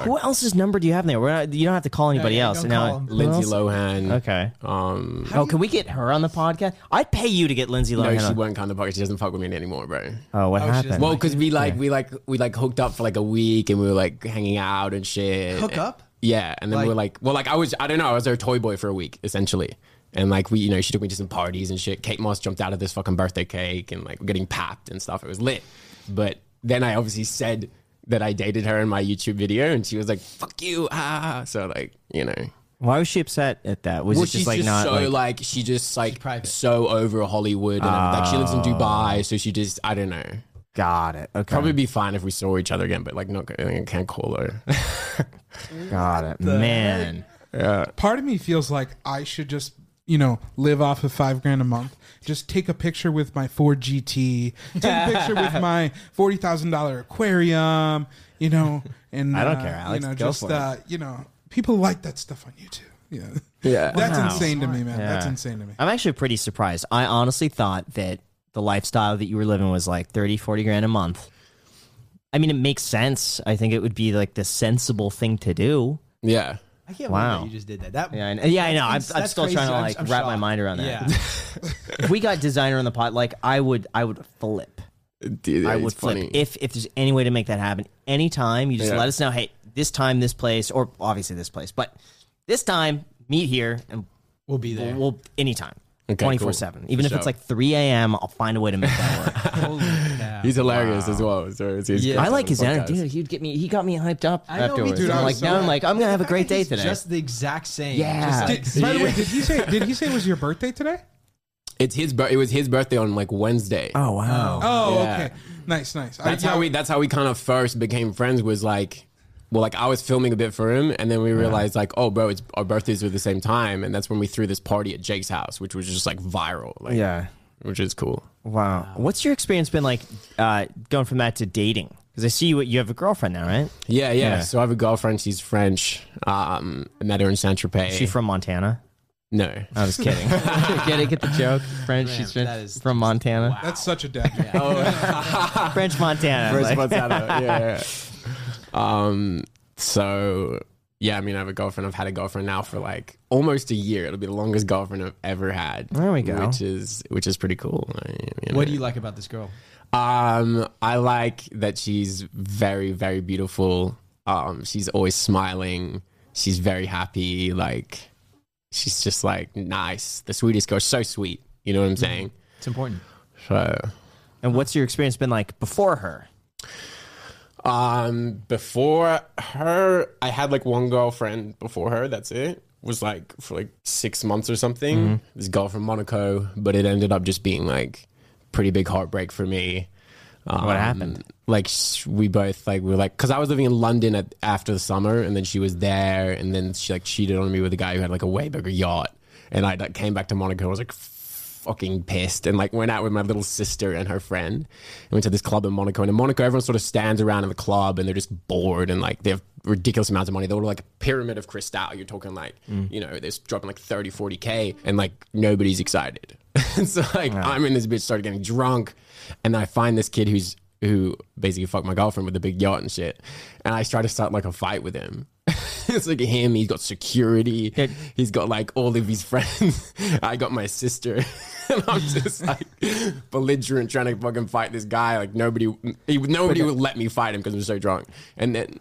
Who else's number do you have in there? You don't have to call anybody else. Now Lindsay Lohan. Okay. Oh, can we get her on the podcast? I'd pay you to get Lindsay Lohan. No, she won't come on the podcast. She doesn't fuck with me anymore, bro. Oh, what happened? Well, because we hooked up for like a week, and we were like hanging out and shit. Hook up? Yeah, and then we were like, well, like I was her toy boy for a week essentially, and like we, you know, she took me to some parties and shit. Kate Moss jumped out of this fucking birthday cake, and like we're getting papped and stuff. It was lit, but then I obviously said that I dated her in my YouTube video, and she was like, "Fuck you!" Ah, so like you know. Why was she upset at that? Was well, it just she's like just not so like she just like so over Hollywood and like she lives in Dubai, so she just I don't know. Got it. Okay. Probably be fine if we saw each other again, but like not I can't call her. Got it, man. Yeah. Part of me feels like I should just live off of $5,000 a month. Just take a picture with my Ford GT. Take a picture with my $40,000 aquarium. You know, and I don't care, Alex. You know, people like that stuff on YouTube. Yeah. Yeah. That's insane to me, man. Yeah. That's insane to me. I'm actually pretty surprised. I honestly thought that the lifestyle that you were living was like 30, 40 grand a month. I mean, it makes sense. I think it would be like the sensible thing to do. Yeah. I can't believe you just did that. I know. I'm still crazy. Trying to like wrap my mind around that. Yeah. If we got Designer on the pod, like I would flip. Dude, I would flip. If there's any way to make that happen, anytime you just let us know, hey, this time, this place, or obviously this place, but this time, meet here, and we'll be there. We'll anytime, 24/7. Even if it's like 3 a.m., I'll find a way to make that work. Holy cow. He's hilarious as well. So I like his energy. Dude, he'd get me. He got me hyped up afterwards. Dude, I'm like now I'm like I'm gonna have a great day today. Just the exact same. Yeah. Just like, by the way, did he say it was your birthday today? It was his birthday on like Wednesday. Oh wow. Oh okay. Nice. That's how we kind of first became friends. Was like. Well, like I was filming a bit for him, and then we realized, like, oh, bro, it's our birthdays are the same time, and that's when we threw this party at Jake's house, which was just like viral, like, which is cool. Wow, what's your experience been like going from that to dating? Because I see you have a girlfriend now, right? Yeah. So I have a girlfriend. She's French. I met her in Saint Tropez. Is she from Montana? No, I was kidding. Get the joke. French, she's from Montana. Wow. That's such a dad. Yeah. Oh. French Montana. French Montana. Yeah. So yeah, I mean, I have a girlfriend. I've had a girlfriend now for like almost a year. It'll be the longest girlfriend I've ever had. There we go. Which is pretty cool. What do you like about this girl? I like that she's very, very beautiful. She's always smiling. She's very happy. Like she's just like nice. The sweetest girl. So sweet. You know what I'm saying? It's important. So, and what's your experience been like before her? Before her, I had like one girlfriend before her. That's it. Was like for like 6 months or something. This girl from Monaco, but it ended up just being like pretty big heartbreak for me. What happened? Like we both like we were like because I was living in London after the summer, and then she was there, and then she like cheated on me with a guy who had like a way bigger yacht, and I like came back to Monaco. I was like. Fucking pissed and like went out with my little sister and her friend and went to this club in Monaco. And in Monaco, everyone sort of stands around in the club and they're just bored and like they have ridiculous amounts of money. They're all like a pyramid of crystal. You're talking like, you know, they're dropping like 30, 40K and like nobody's excited. And so like I'm in this bitch, started getting drunk and I find this kid who basically fucked my girlfriend with a big yacht and shit. And I try to start like a fight with him. It's like him. He's got security. Yeah. He's got like all of his friends. I got my sister. And I'm just like belligerent, trying to fucking fight this guy. Like nobody would let me fight him because I'm so drunk. And then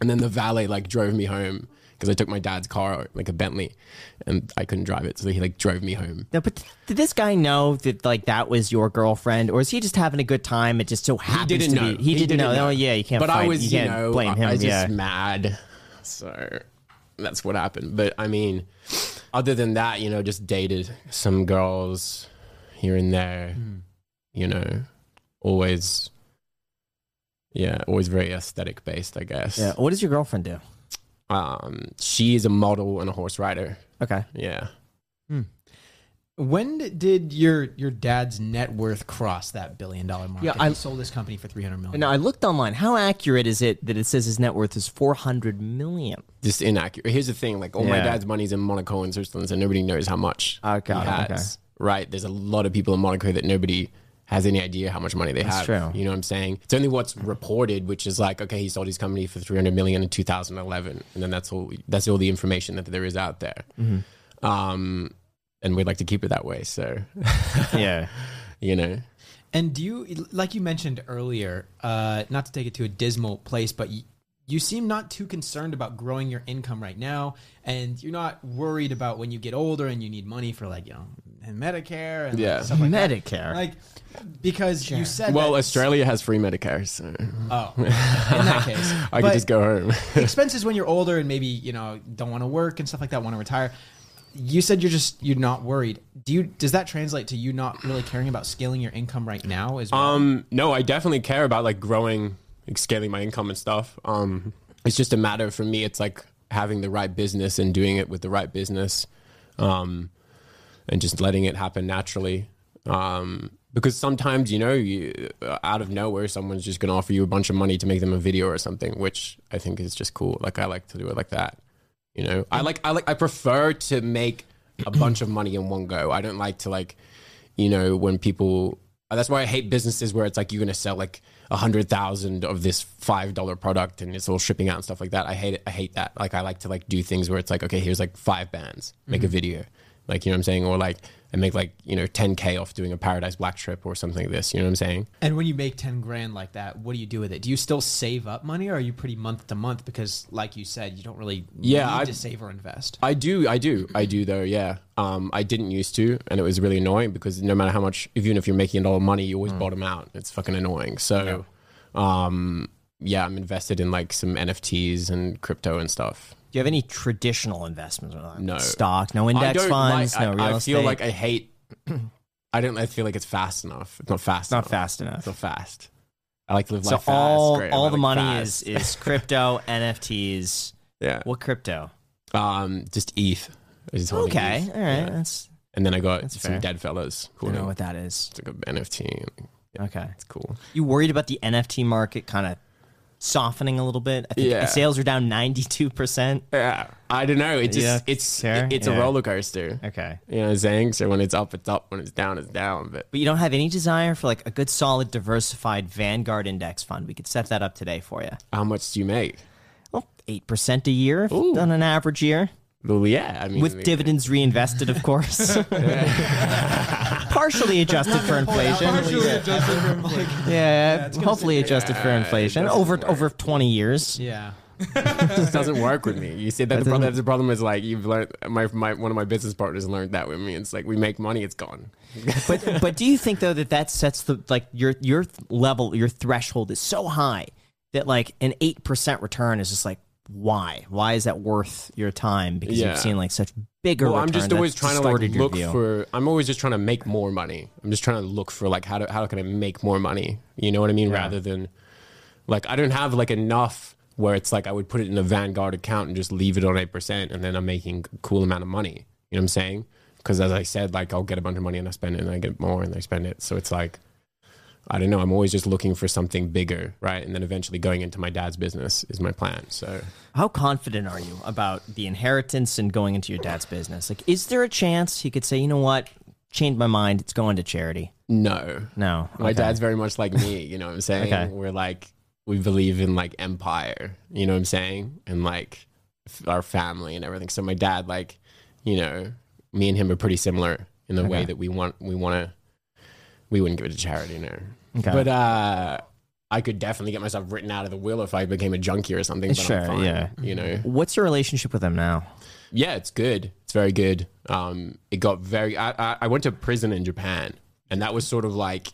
the valet like drove me home. Because I took my dad's car, like a Bentley, and I couldn't drive it, so he like drove me home. No, but did this guy know that like that was your girlfriend, or is he just having a good time? It just so happens he didn't to know. Be. He didn't know. Oh yeah, you can't. But fight. I was, you can't blame him. I was just mad, so that's what happened. But I mean, other than that, you know, just dated some girls here and there. You know, always, yeah, always very aesthetic based, I guess. Yeah. What does your girlfriend do? She is a model and a horse rider. Okay. Yeah. When did your dad's net worth cross that $1 billion mark? Yeah, I sold this company for $300 million. Now I looked online. How accurate is it that it says his net worth is $400 million? Just inaccurate. Here's the thing: like all my dad's money's in Monaco and Switzerland, so nobody knows how much he has. Okay. Right? There's a lot of people in Monaco that nobody has any idea how much money they have. That's true. You know what I'm saying? It's only what's reported, which is like, okay, he sold his company for $300 million in 2011, and then that's all the information that there is out there. Mm-hmm. And we'd like to keep it that way. So, yeah, you know. And do you, like you mentioned earlier, not to take it to a dismal place, but you seem not too concerned about growing your income right now, and you're not worried about when you get older and you need money for like, you know, and Medicare and stuff like Medicare. That. Like, because you said that Australia has free Medicare, so in that case. I could just go home. Expenses when you're older and maybe, you know, don't want to work and stuff like that, want to retire. You said you're not worried. Does that translate to you not really caring about scaling your income right now as well? No, I definitely care about like growing, like, scaling my income and stuff. It's just a matter of, for me, it's like having the right business and doing it with the right business. And just letting it happen naturally. Because sometimes, you know, out of nowhere, someone's just going to offer you a bunch of money to make them a video or something, which I think is just cool. Like, I like to do it like that. You know, I prefer to make a bunch of money in one go. I don't like to, like, you know, when people, that's why I hate businesses where it's like, you're going to sell like 100,000 of this $5 product and it's all shipping out and stuff like that. I hate it. I hate that. Like, I like to like do things where it's like, okay, here's like 5 bands, make a video. Like, you know what I'm saying? Or like, I make like, you know, 10K off doing a Paradise Black trip or something like this. You know what I'm saying? And when you make 10 grand like that, what do you do with it? Do you still save up money, or are you pretty month to month? Because like you said, you don't really need to save or invest. I do though. Yeah. I didn't used to, and it was really annoying because no matter how much, even if you're making a lot of money, you always bottom out. It's fucking annoying. So, I'm invested in like some NFTs and crypto and stuff. Do you have any traditional investments? No. Stock, no index funds, no real estate? I feel like I feel like it's fast enough. It's not fast enough. It's not fast. I like to live life fast. So all the money is crypto, NFTs. Yeah. What crypto? Just ETH. Okay. ETH. All right. Yeah. And then I got some dead fellas. Cool. I don't know what that is. It's like an NFT. Yeah. Okay. It's cool. You worried about the NFT market kind of softening a little bit? I think sales are down 92%. Yeah, I don't know. It just it's a roller coaster. Okay, you know what I'm saying? So when it's up, it's up. When it's down, it's down. But you don't have any desire for like a good, solid, diversified Vanguard index fund? We could set that up today for you. How much do you make? Well, 8% a year on an average year. Well, yeah, I mean, with dividends reinvested, of course. Partially adjusted for inflation. Yeah, hopefully adjusted for inflation over 20 years. Yeah. It doesn't work with me. You said that the problem is like you've learned. One of my business partners learned that with me. It's like we make money, it's gone. But do you think though that sets the like your level, your threshold is so high that like an 8% return is just like, why is that worth your time? Because you've seen like such bigger returns. I'm just always trying to like look for, I'm always just trying to make more money. I'm just trying to look for like, how can I make more money? You know what I mean? Yeah. Rather than like, I don't have like enough where it's like, I would put it in a Vanguard account and just leave it on 8%. And then I'm making a cool amount of money. You know what I'm saying? Cause as I said, like I'll get a bunch of money and I spend it, and I get more and I spend it. So it's like, I don't know. I'm always just looking for something bigger, right? And then eventually going into my dad's business is my plan. So, how confident are you about the inheritance and going into your dad's business? Like, is there a chance he could say, you know what, changed my mind, it's going to charity? No. Okay. My dad's very much like me, you know what I'm saying? Okay. We believe in like empire, you know what I'm saying? And like, our family and everything. So my dad, like, you know, me and him are pretty similar in the way that we wouldn't give it to charity, no. Okay. But I could definitely get myself written out of the will if I became a junkie or something. But sure, I'm fine, you know. What's your relationship with them now? Yeah, it's good. It's very good. It got very... I went to prison in Japan, and that was sort of like...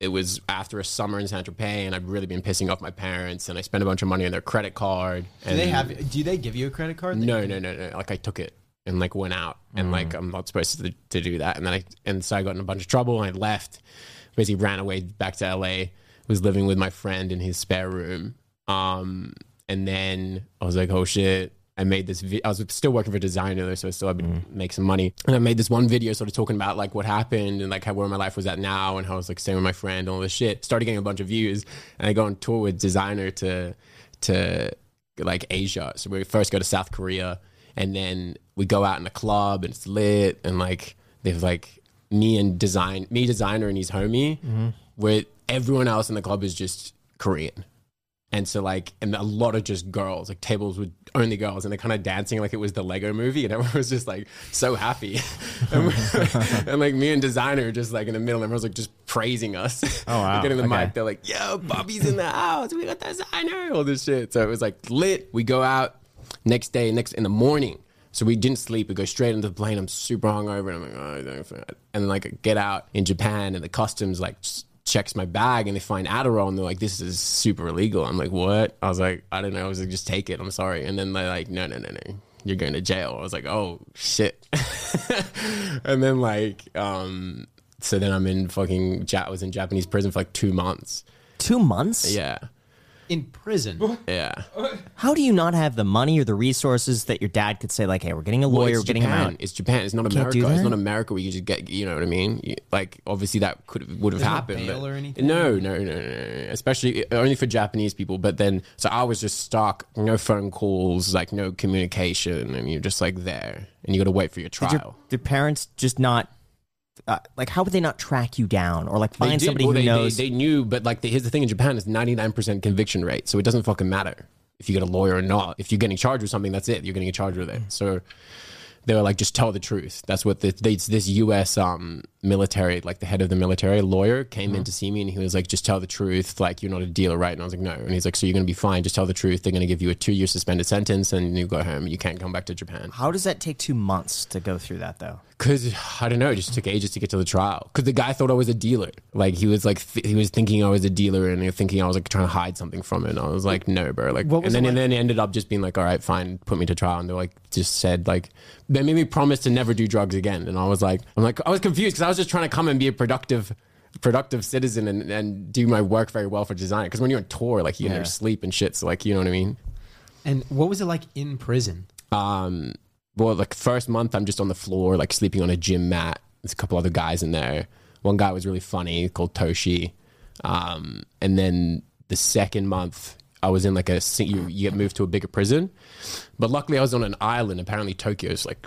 It was after a summer in Saint-Tropez, and I've really been pissing off my parents, and I spent a bunch of money on their credit card. And do they give you a credit card? No. Like, I took it and, like, went out, and, like, I'm not supposed to do that. And then so I got in a bunch of trouble, and I left. Basically ran away back to L.A., was living with my friend in his spare room. And then I was like, oh, shit. I made this I was still working for Designer, so I still had to make some money. And I made this one video sort of talking about, like, what happened and, like, how, where my life was at now and how I was, like, staying with my friend and all this shit. Started getting a bunch of views, and I go on tour with Designer to like, Asia. So we first go to South Korea, and then we go out in a club, and it's lit, and, like, they've, like, me, Designer, and his homie, where everyone else in the club is just Korean. And so, like, and a lot of just girls, like, tables with only girls, and they're kind of dancing like it was the Lego movie, and everyone was just, like, so happy. And, like, me and Designer just, like, in the middle, and everyone's, like, just praising us. Oh, wow. Getting the mic, they're like, yo, Bobby's in the house, we got Designer, all this shit. So it was, like, lit. We go out next day, in the morning. So we didn't sleep. We go straight into the plane. I'm super hungover, and I'm like, oh, I don't feel it. And, like, I get out in Japan, and the customs, like, checks my bag, and they find Adderall, and they're like, this is super illegal. I'm like, what? I was like, I don't know. I was like, just take it. I'm sorry. And then they're like, no. You're going to jail. I was like, oh, shit. And then, like, so then I'm in fucking, I was in Japanese prison for like 2 months. 2 months? Yeah. In prison? Yeah. How do you not have the money or the resources that your dad could say, like, hey, we're getting a lawyer, we're getting him out? It's Japan. It's not America. It's not America where you just get, you know what I mean? Like, obviously that would have happened. No bail or anything? No. Especially only for Japanese people. But then, so I was just stuck. No phone calls, like no communication. And you're just like there. And you got to wait for your trial. Did your parents just not... like, how would they not track you down or, like, find somebody who knows? They knew, but, like, here's the thing in Japan, it's 99% conviction rate, so it doesn't fucking matter if you get a lawyer or not. If you're getting charged with something, that's it. You're getting charged with it. So they were like, just tell the truth. That's what this U.S. military, like, the head of the military lawyer came in to see me, and he was like, just tell the truth. Like, you're not a dealer, right? And I was like, no. And he's like, so you're going to be fine. Just tell the truth. They're going to give you a 2-year suspended sentence, and you go home. You can't come back to Japan. How does that take 2 months to go through that, though? Because, I don't know, it just took ages to get to the trial. Because the guy thought I was a dealer. Like, he was like, he was thinking I was a dealer, and he was thinking I was, like, trying to hide something from it. And I was like, no, bro. Like, and then it ended up just being like, all right, fine, put me to trial. And they, like, just said, like, they made me promise to never do drugs again. And I was like, I was confused because I was just trying to come and be a productive citizen and do my work very well for Designer. Because when you're on tour, like, you never sleep and shit. So, like, you know what I mean? And what was it like in prison? Well, like, first month, I'm just on the floor, like, sleeping on a gym mat. There's a couple other guys in there. One guy was really funny, called Tozi. And then the second month, I was in, like, you get moved to a bigger prison. But luckily, I was on an island. Apparently, Tokyo's, like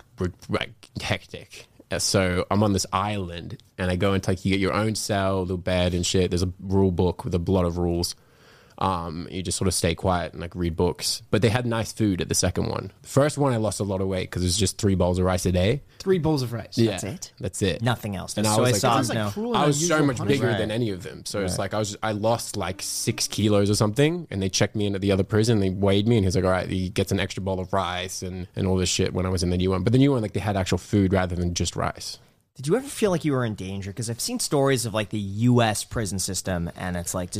hectic. So I'm on this island, and I go into, like, you get your own cell, little bed and shit. There's a rule book with a lot of rules. You just sort of stay quiet and, like, read books. But they had nice food at the second one. The first one, I lost a lot of weight because it was just 3 bowls of rice a day. 3 bowls of rice. Yeah. That's it. Nothing else. And I was so much bigger than any of them. So it's like I lost like 6 kilos or something. And they checked me into the other prison. They weighed me, and he's like, all right, he gets an extra bowl of rice and all this shit when I was in the new one. But the new one, like, they had actual food rather than just rice. Did you ever feel like you were in danger? Because I've seen stories of, like, the U.S. prison system, and it's like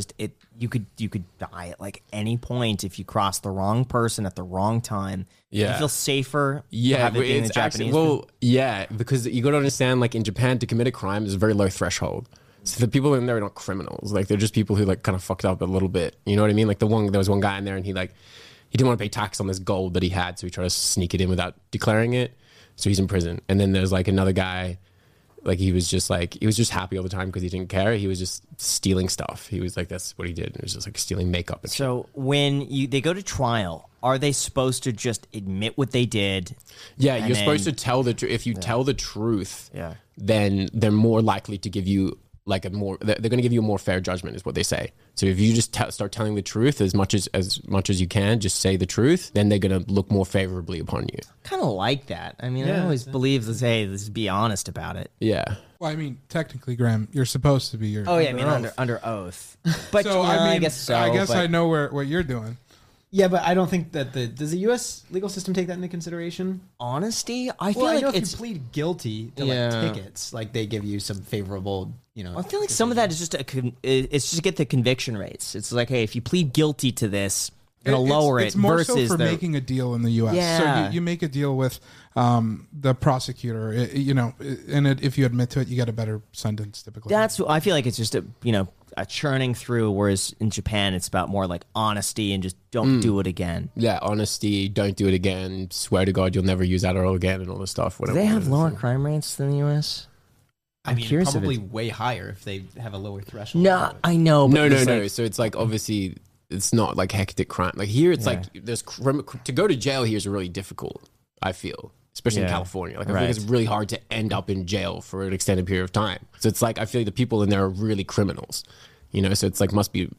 you could die at, like, any point if you cross the wrong person at the wrong time. Yeah, do you feel safer. Yeah, it's the actually Japanese because you got to understand, like, in Japan, to commit a crime is a very low threshold. So the people in there are not criminals; like, they're just people who, like, kind of fucked up a little bit. You know what I mean? Like, there was one guy in there, and he didn't want to pay tax on this gold that he had, so he tried to sneak it in without declaring it. So he's in prison. And then there's, like, another guy. Like, he was just happy all the time because he didn't care. He was just stealing stuff. He was like, that's what he did. It was just, like, stealing makeup and so shit. When they go to trial, are they supposed to just admit what they did? Yeah, you're supposed to tell the truth. If you tell the truth, then they're more likely to give you like a more, they're going to give you a more fair judgment is what they say. So if you just start telling the truth as much as you can, just say the truth, then they're going to look more favorably upon you. Kind of like that. I mean, yeah, I always believe this, hey, let's be honest about it. Yeah. Well, I mean, technically, Graham, you're supposed to be your. Oh yeah, I mean, under oath. But so, I mean, I guess so. I guess I know what you're doing. Yeah, but I don't think that does the U.S. legal system take that into consideration? Honesty? I feel like if you plead guilty to like tickets, like they give you some favorable, you know. I feel like some of that is just to get the conviction rates. It's like, hey, if you plead guilty to this, it'll lower it. It's more versus so for making a deal in the U.S. Yeah. So you make a deal with the prosecutor, if you admit to it, you get a better sentence typically. That's what I feel like. It's just a churning through, whereas in Japan it's about more like honesty and just don't do it again. Yeah, honesty, don't do it again, swear to God you'll never use Adderall again and all this stuff. Do they have lower crime rates than the U.S.? I mean, probably way higher if they have a lower threshold. No, I know. But no. So it's like, obviously it's not like hectic crime. Like here it's like there's to go to jail here is really difficult, I feel. Especially in California. Like, I feel like it's really hard to end up in jail for an extended period of time. So it's like, I feel like the people in there are really criminals, you know? So it's like, must be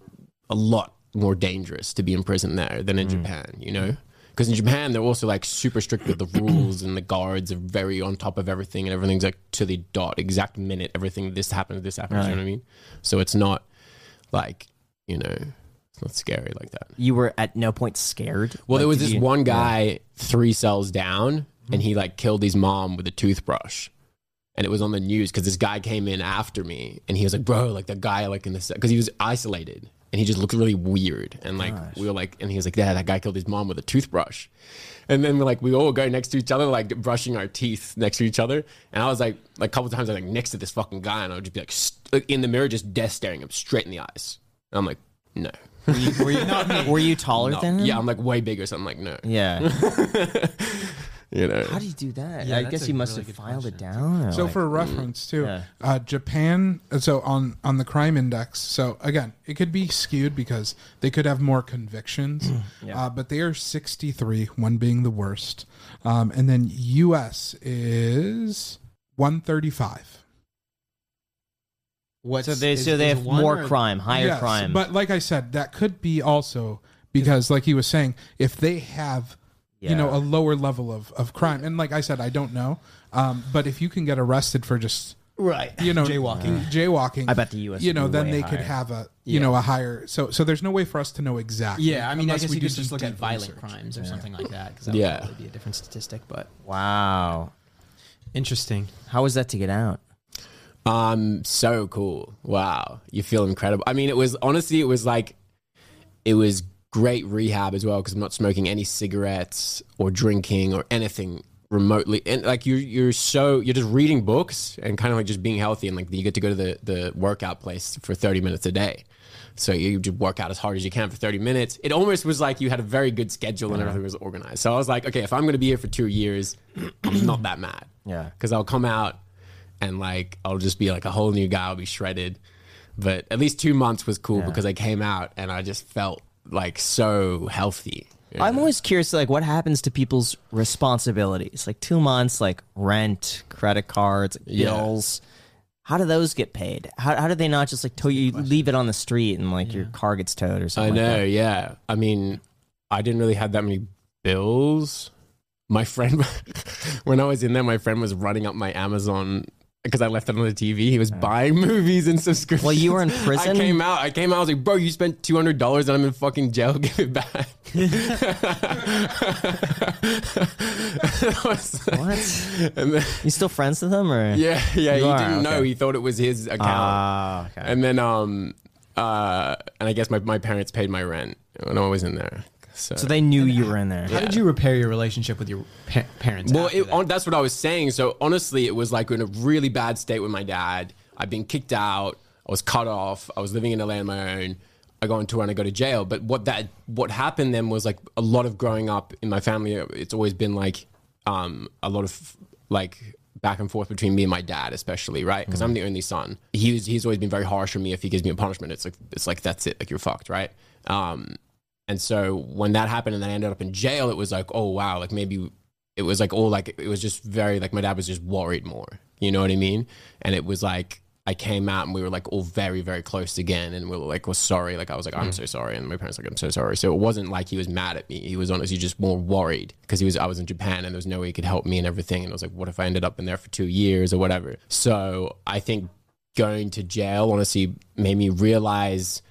a lot more dangerous to be in prison there than in Japan, you know? Because in Japan, they're also like super strict with the rules, and the guards are very on top of everything, and everything's like to the dot, exact minute, everything, this happens, you know what I mean? So it's not like, you know, it's not scary like that. You were at no point scared? Well, like, there was this one guy 3 cells down, and he like killed his mom with a toothbrush, and it was on the news because this guy came in after me, and he was like, bro, like the guy like in this, because he was isolated and he just looked really weird, and like we were like, and he was like, yeah, that guy killed his mom with a toothbrush, and then we all go next to each other, like brushing our teeth next to each other, and I was like a couple times I was like next to this fucking guy, and I would just be like in the mirror, just death staring him straight in the eyes, and I'm like, no. Were you taller than him? Yeah, I'm like way bigger, so I'm like, no. Yeah. You know. How do you do that? Yeah, I guess you must have filed it down. So for reference too, Japan, so on the crime index, so again, it could be skewed because they could have more convictions, but they are 63, one being the worst. And then U.S. is 135. So they have more crime, higher crime. But like I said, that could be also because like he was saying, if they have... you know, a lower level of crime. And like I said, I don't know. But if you can get arrested for just, you know, jaywalking, I bet the US, you know, then they could have a, you know, a higher. So there's no way for us to know exactly. Yeah. I mean, I guess you could just look at violent crimes or something like that. Cause that would probably be a different statistic, but wow. Interesting. How was that to get out? So cool. Wow. You feel incredible. I mean, it was great rehab as well, because I'm not smoking any cigarettes or drinking or anything remotely, and like you're just reading books and kind of like just being healthy, and like you get to go to the workout place for 30 minutes a day, so you just work out as hard as you can for 30 minutes. It almost was like you had a very good schedule and everything was organized, so I was like, okay, if I'm going to be here for 2 years, I'm not that mad, because I'll come out and like I'll just be like a whole new guy, I'll be shredded. But at least 2 months was cool because I came out and I just felt like so healthy. I'm always curious, like, what happens to people's responsibilities? Like 2 months, like rent, credit cards, bills. How do those get paid? How do they not just like you leave it on the street and like your car gets towed or something? I know. Like that? Yeah. I mean, I didn't really have that many bills. My friend, when I was in there, my friend was running up my Amazon because I left it on the TV. He was buying movies and subscriptions. Well, you were in prison? I came out. I was like, bro, you spent $200 and I'm in fucking jail. Give it back. What? And then, you still friends with him? Or? Yeah. He didn't know. He thought it was his account. Okay. And then, and I guess my parents paid my rent when I was in there. So they knew you were in there. How did you repair your relationship with your parents? Well, that's what I was saying. So honestly, it was like in a really bad state with my dad. I'd been kicked out. I was cut off. I was living in LA on my own. I go on tour and I go to jail. But what happened then was like a lot of growing up in my family. It's always been like a lot of like back and forth between me and my dad, especially, right? Because I'm the only son. He's always been very harsh on me. If he gives me a punishment, it's like that's it. Like you're fucked, right? And so when that happened and then I ended up in jail, it was like, oh, wow, like maybe it was like, oh, like it was just very like my dad was just worried more. You know what I mean? And it was like I came out and we were like all very, very close again. And we were like, we're sorry. Like I was like, I'm so sorry. And my parents were like, I'm so sorry. So it wasn't like he was mad at me. He was honestly just more worried because I was in Japan and there was no way he could help me and everything. And I was like, what if I ended up in there for 2 years or whatever? So I think going to jail honestly made me realize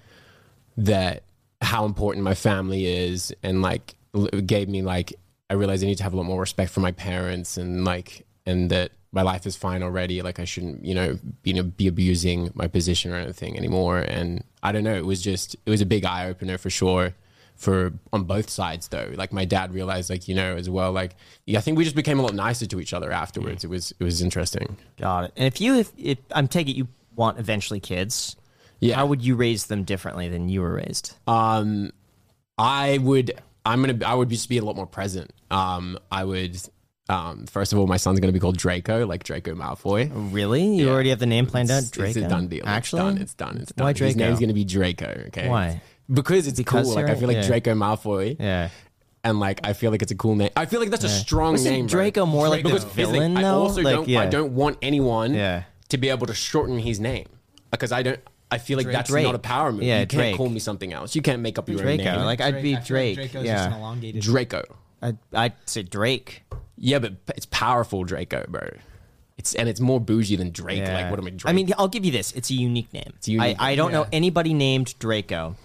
that how important my family is, and like it gave me like, I realized I need to have a lot more respect for my parents, and like, and that my life is fine already. Like I shouldn't, be abusing my position or anything anymore. And I don't know, it was a big eye opener for sure on both sides though. Like my dad realized like, as well, like, I think we just became a lot nicer to each other afterwards. It was interesting. Got it. And if I'm taking it, you want eventually kids. Yeah. How would you raise them differently than you were raised? I would just be a lot more present. First of all, my son's going to be called Draco, like Draco Malfoy. Really? You already have the name planned out? Draco? It's a done deal. Actually? It's done. Why Draco? His name's going to be Draco, okay? Why? Because cool. Like, I feel like Draco Malfoy. Yeah. And like, I feel like it's a cool name. I feel like that's a strong name. Draco more like the villain, though? I don't want anyone to be able to shorten his name. Because I feel like that's not a power move. Yeah, you can't call me something else. You can't make up your own name. Like, I'd be Drake. Draco's just an elongated Draco. I'd say Drake. Yeah, but it's powerful Draco, bro. It's more bougie than Drake. Yeah. Like, what am I, Drake? I mean, I'll give you this. It's a unique name. I don't know anybody named Draco.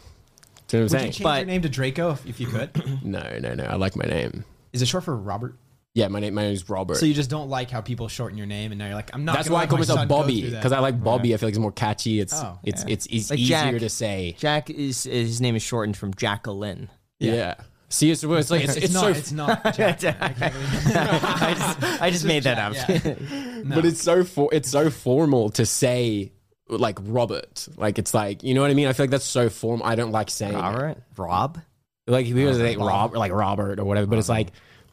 That's what I'm saying. Would you change your name to Draco if you could? No. I like my name. Is it short for Robert? Yeah, my name is Robert. So you just don't like how people shorten your name, and now you're like, I'm not. That's why I call myself Bobby, because I like Bobby. Yeah. I feel like it's more catchy. It's like easier to say. Jack his name is shortened from Jacqueline. Yeah. See, it's like it's not. Jack. I just made that up. Yeah. No. But it's so formal to say like Robert. Like it's like, you know what I mean. I feel like that's so formal. I don't like saying Robert, Rob. Like people say Rob, like Robert or whatever. But it's like,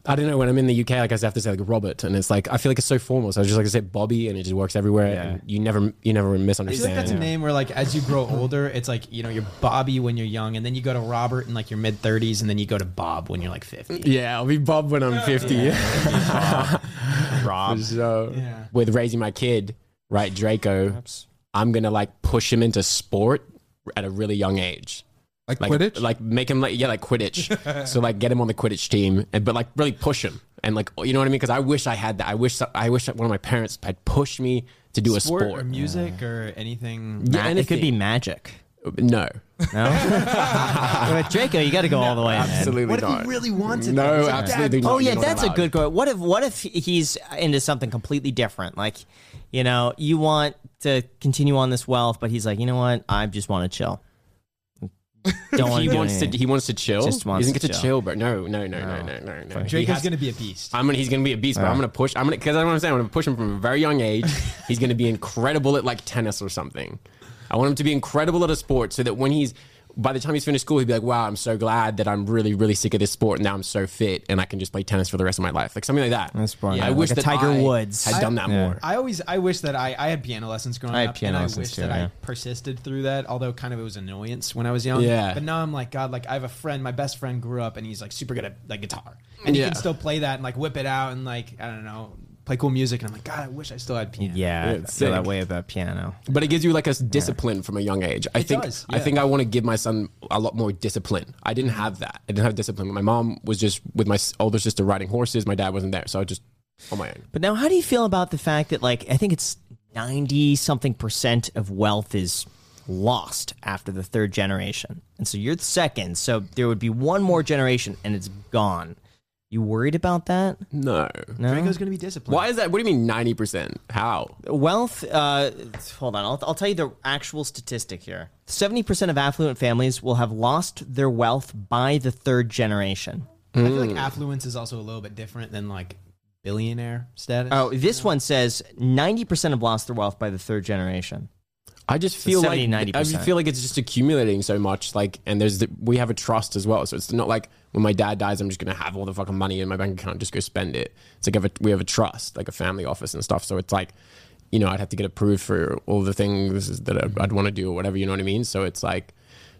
I don't know, when I'm in the UK, like I have to say like Robert, and it's like I feel like it's so formal. So I just like to say Bobby, and it just works everywhere. Yeah. And you never misunderstand. I feel like that's a name where like as you grow older, it's like you're Bobby when you're young, and then you go to Robert in like your mid 30s, and then you go to Bob when you're like 50. Yeah, I'll be Bob when I'm 50. Yeah. Rob. So with raising my kid, right, Draco, perhaps. I'm gonna like push him into sport at a really young age. Like Quidditch? Like make him like Quidditch. So like get him on the Quidditch team, but like really push him. And like, you know what I mean? Because I wish I had that. I wish that one of my parents had pushed me to do a sport. Or music or anything. Yeah, and it could be magic. No? Draco, you got to go all the way. Absolutely not. What if he really wanted that? No, absolutely not. Oh yeah, that's a good goal. What if he's into something completely different? Like, you want to continue on this wealth, but he's like, you know what? I just want to chill. He wants to chill. He doesn't get to chill, bro. No. Draco's gonna be a beast. He's gonna be a beast, but I'm gonna push. I'm gonna push him from a very young age. He's gonna be incredible at like tennis or something. I want him to be incredible at a sport, so that when by the time he's finished school, he'd be like, wow, I'm so glad that I'm really, really sick of this sport, and now I'm so fit, and I can just play tennis for the rest of my life. Like something like that. That's fun. Yeah, I wish that Tiger Woods had done that more. I wish that I had piano lessons growing up, and I wish that I persisted through that, although kind of it was annoyance when I was young. Yeah. But now I'm like, God, like I have a friend, my best friend grew up, and he's like super good at like guitar. And he can still play that and like whip it out and like, I don't know, play cool music, and I'm like, God, I wish I still had piano. Yeah, I feel that way about piano. But it gives you like a discipline from a young age. I think I want to give my son a lot more discipline. I didn't have that. I didn't have discipline. My mom was just with my older sister riding horses. My dad wasn't there, so I was just on my own. But now, how do you feel about the fact that like I think it's 90-something% of wealth is lost after the third generation, and so you're the second, so there would be one more generation, and it's gone. You worried about that? No. Draco's going to be disciplined. Why is that? What do you mean 90%? How? Wealth, hold on. I'll tell you the actual statistic here. 70% of affluent families will have lost their wealth by the third generation. I feel like affluence is also a little bit different than like billionaire status. Oh, this one says 90% have lost their wealth by the third generation. I just feel like 90%. I just feel like it's just accumulating so much, like, and we have a trust as well, so it's not like when my dad dies, I'm just gonna have all the fucking money in my bank account and just go spend it. It's like we have a trust, like a family office and stuff, so it's like, I'd have to get approved for all the things that I'd want to do or whatever, you know what I mean? So it's like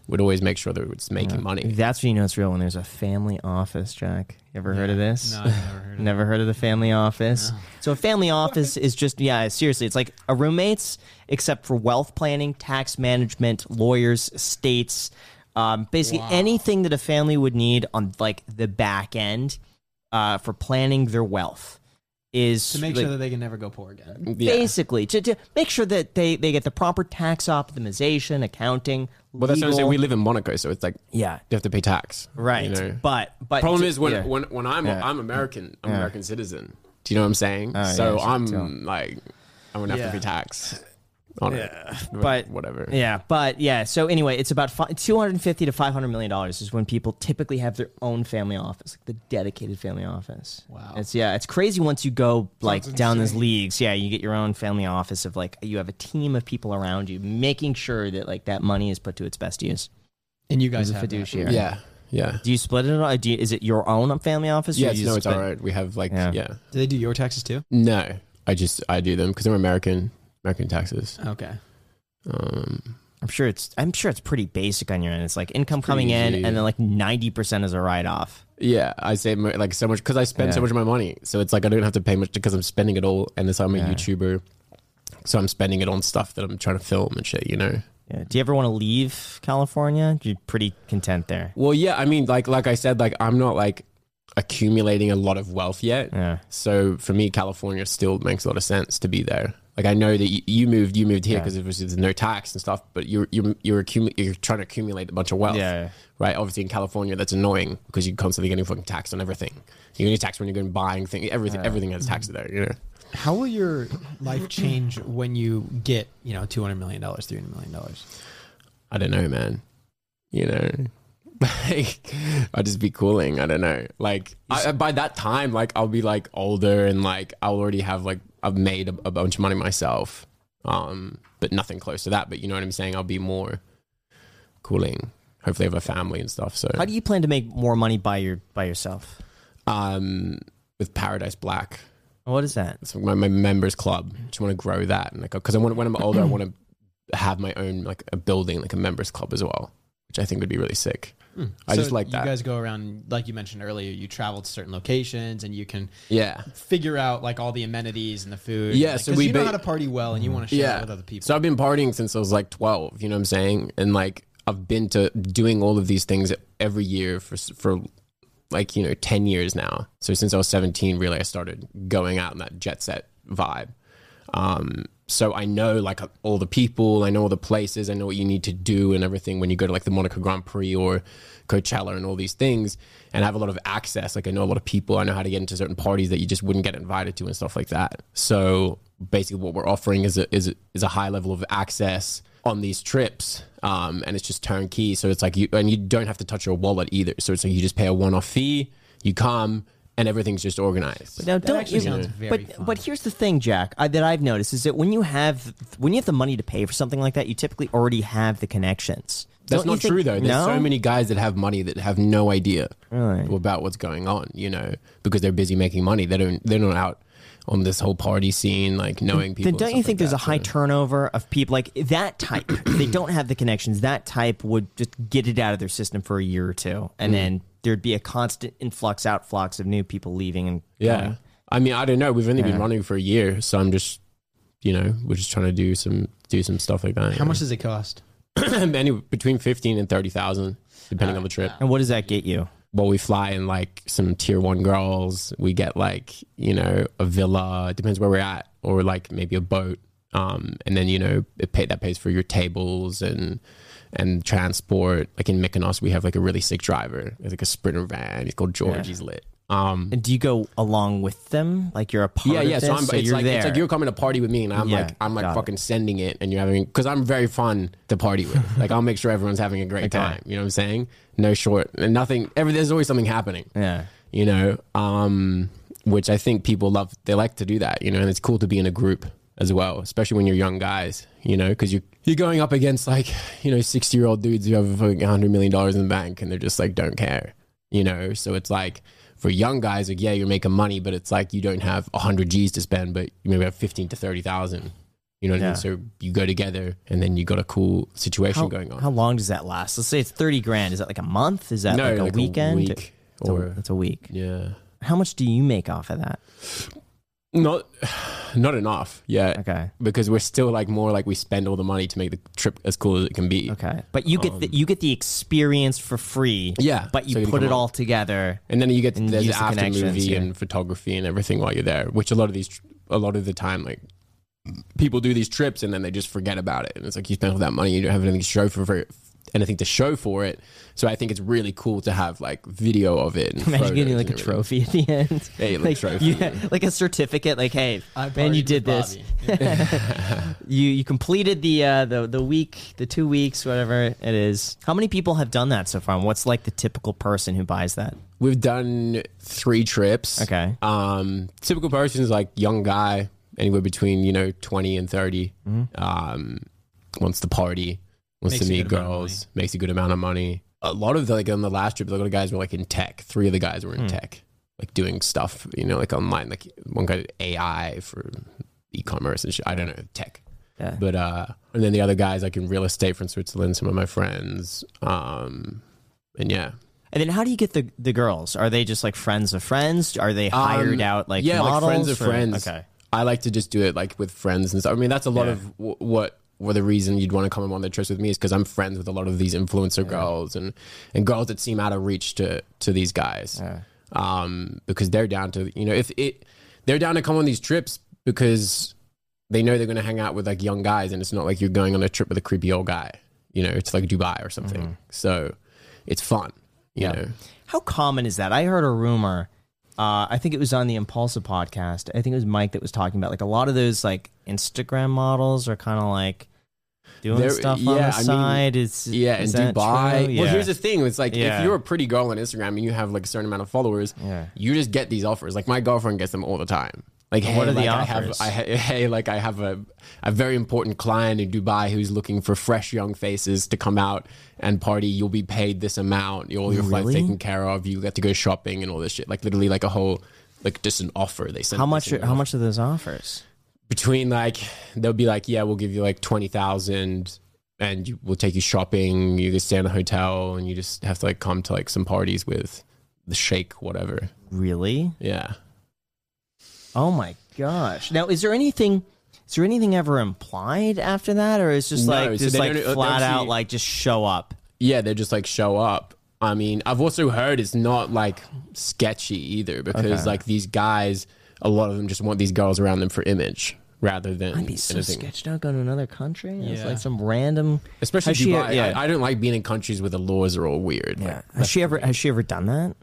would always make sure that it was making money. That's when you know it's real, when there's a family office, Jack. You ever heard of this? No, I've never heard of it. Never heard of the family office. No. So a family office is just, seriously, it's like a roommate's except for wealth planning, tax management, lawyers, estates, basically anything that a family would need on like the back end for planning their wealth. Is to make sure that they can never go poor again. Basically, to make sure that they get the proper tax optimization, accounting. Well, that's what I'm saying. We live in Monaco, so it's like you have to pay tax, right? You know? But problem is when I'm American, I'm American citizen. Do you know what I'm saying? So I'm like I'm gonna have to pay tax on it, but whatever. So anyway, it's about $250 to $500 million is when people typically have their own family office, like the dedicated family office. Wow, it's crazy once you go like down those leagues. Yeah, you get your own family office of like you have a team of people around you making sure that like that money is put to its best use. And you guys have a fiduciary. Yeah. Do you split it at all? Is it your own family office? Yeah, it's all right. We have like Do they do your taxes too? No, I do them because I'm American. American taxes. Okay. I'm sure it's pretty basic on your end. It's like income coming in, and then like 90% is a write-off. Yeah, I save like so much because I spend so much of my money. So it's like I don't have to pay much because I'm spending it all, and I'm a YouTuber, so I'm spending it on stuff that I'm trying to film and shit. You know. Yeah. Do you ever want to leave California? You're pretty content there. Well, yeah. I mean, like I said, like I'm not like accumulating a lot of wealth yet. Yeah. So for me, California still makes a lot of sense to be there. Like I know that you moved here because obviously there's no tax and stuff, but you're trying to accumulate a bunch of wealth, right? Obviously in California that's annoying because you're constantly getting fucking taxed on everything. You're getting taxed when you're going buying things. Everything has taxes there. You know. How will your life change when you get $200 million, $300 million? I don't know, man. You know. Like I'll just be cooling. I don't know. Like by that time, like I'll be like older and like I'll already have like I've made a bunch of money myself, but nothing close to that. But you know what I'm saying? I'll be more cooling. Hopefully, I have a family and stuff. So how do you plan to make more money by yourself? With Paradise Black. What is that? It's my members club. I just want to grow that, and like because I want when I'm older, I want to have my own like a building, like a members club as well, which I think would be really sick. Just like that. You guys go around, like you mentioned earlier, you travel to certain locations and you can figure out like all the amenities and the food. Yeah, like, so you know how to party well and you want to share it with other people. So I've been partying since I was like 12, you know what I'm saying? And like I've been to doing all of these things every year for like, 10 years now. So since I was 17, really, I started going out in that jet set vibe. So I know like all the people, I know all the places, I know what you need to do and everything when you go to like the Monaco Grand Prix or Coachella and all these things, and I have a lot of access. Like I know a lot of people, I know how to get into certain parties that you just wouldn't get invited to and stuff like that. So basically what we're offering is a high level of access on these trips, and it's just turnkey. So it's like you don't have to touch your wallet either. So it's like you just pay a one-off fee, you come, and everything's just organized. But now, but here's the thing, Jack, that I've noticed is that when you have the money to pay for something like that, you typically already have the connections. That's not true, though. There's so many guys that have money that have no idea about what's going on, because they're busy making money. They're not out on this whole party scene, like knowing people. Then don't you think there's a high turnover of people like that type? They don't have the connections. That type would just get it out of their system for a year or two, and then there'd be a constant outflux of new people leaving. And going. I mean, I don't know. We've only been running for a year, so I'm just, we're just trying to do some stuff like that. How much does it cost? Between 15 and 30,000, depending on the trip. And what does that get you? Well, we fly in like some tier 1 girls. We get like, a villa. It depends where we're at, or like maybe a boat. And then that pays for your tables and transport. Like in Mykonos, we have like a really sick driver. It's like a sprinter van. He's called George. He's lit. And do you go along with them? Like you're a part of this? So it's like, there. It's like you're coming to party with me, and I'm fucking sending it, and you're having, because I'm very fun to party with. Like I'll make sure everyone's having a great time. You know what I'm saying? No short and nothing. There's always something happening. Yeah. Which I think people love. They like to do that. And it's cool to be in a group as well, especially when you're young guys, because you're going up against like 60-year-old dudes who have like $100 million in the bank, and they're just like don't care, So it's like for young guys, like you're making money, but it's like you don't have 100 G's to spend, but you maybe have 15 to 30,000. You know what I mean? So you go together and then you got a cool situation going on. How long does that last? Let's say it's 30 grand. Is that like a month? Is that like a weekend? Week or that's a week. Yeah. How much do you make off of that? Not enough. Yeah. Okay. Because we're still like more like we spend all the money to make the trip as cool as it can be. Okay. But you get the experience for free. Yeah. But you put it all together. And then you get the after movie and photography and everything while you're there, which a lot of the time like people do these trips and then they just forget about it. And it's like you spend all that money, you don't have anything to show for it. So I think it's really cool to have like video of it. Imagine getting like a trophy at the end. Hey, like trophy. Yeah, like a certificate. Like, hey, man, you did this. You completed the week, the 2 weeks, whatever it is. How many people have done that so far? And what's like the typical person who buys that? We've done 3 trips. Okay. Typical person is like young guy, anywhere between 20 and 30. Mm-hmm. Wants to party. Wants to meet girls, makes a good amount of money. A lot of the, like on the last trip, a lot of guys were like in tech. 3 of the guys were in tech, like doing stuff, like online. Like one guy did AI for e-commerce and shit. I don't know, tech. Yeah. But and then the other guys like in real estate from Switzerland. Some of my friends, and yeah. And then how do you get the girls? Are they just like friends of friends? Are they hired out like models? Like friends of friends. Okay. I like to just do it like with friends and stuff. I mean, that's a lot of what. Well, the reason you'd want to come on one of their trips with me is because I'm friends with a lot of these influencer girls and girls that seem out of reach to these guys, because they're down to they're down to come on these trips because they know they're going to hang out with like young guys and it's not like you're going on a trip with a creepy old guy. It's like Dubai or something, so it's fun. You know, how common is that? I heard a rumor. I think it was on the Impulsa podcast. I think it was Mike that was talking about like a lot of those like Instagram models are kind of like doing stuff on the side. Is in Dubai. Yeah. Well, here's the thing. It's like if you're a pretty girl on Instagram and you have like a certain amount of followers, you just get these offers. Like my girlfriend gets them all the time. Like, hey, what are the offers? I have a very important client in Dubai who's looking for fresh young faces to come out and party. You'll be paid this amount. All your flights taken care of. You get to go shopping and all this shit. Like literally, like a whole, like just an offer they send. How much are those offers? Between like they'll be like, yeah, we'll give you like 20,000, and we'll take you shopping. You can stay in a hotel, and you just have to like come to like some parties with the sheikh, whatever. Really? Yeah. Oh my gosh! Now, is there anything ever implied after that, or is just like flat out like just show up? Yeah, they just like show up. I mean, I've also heard it's not like sketchy either because like these guys, a lot of them just want these girls around them for image rather than. I'd be so sketched out going to another country. Yeah. It's like some random, especially Dubai. I don't like being in countries where the laws are all weird. Yeah, like, has she ever done that?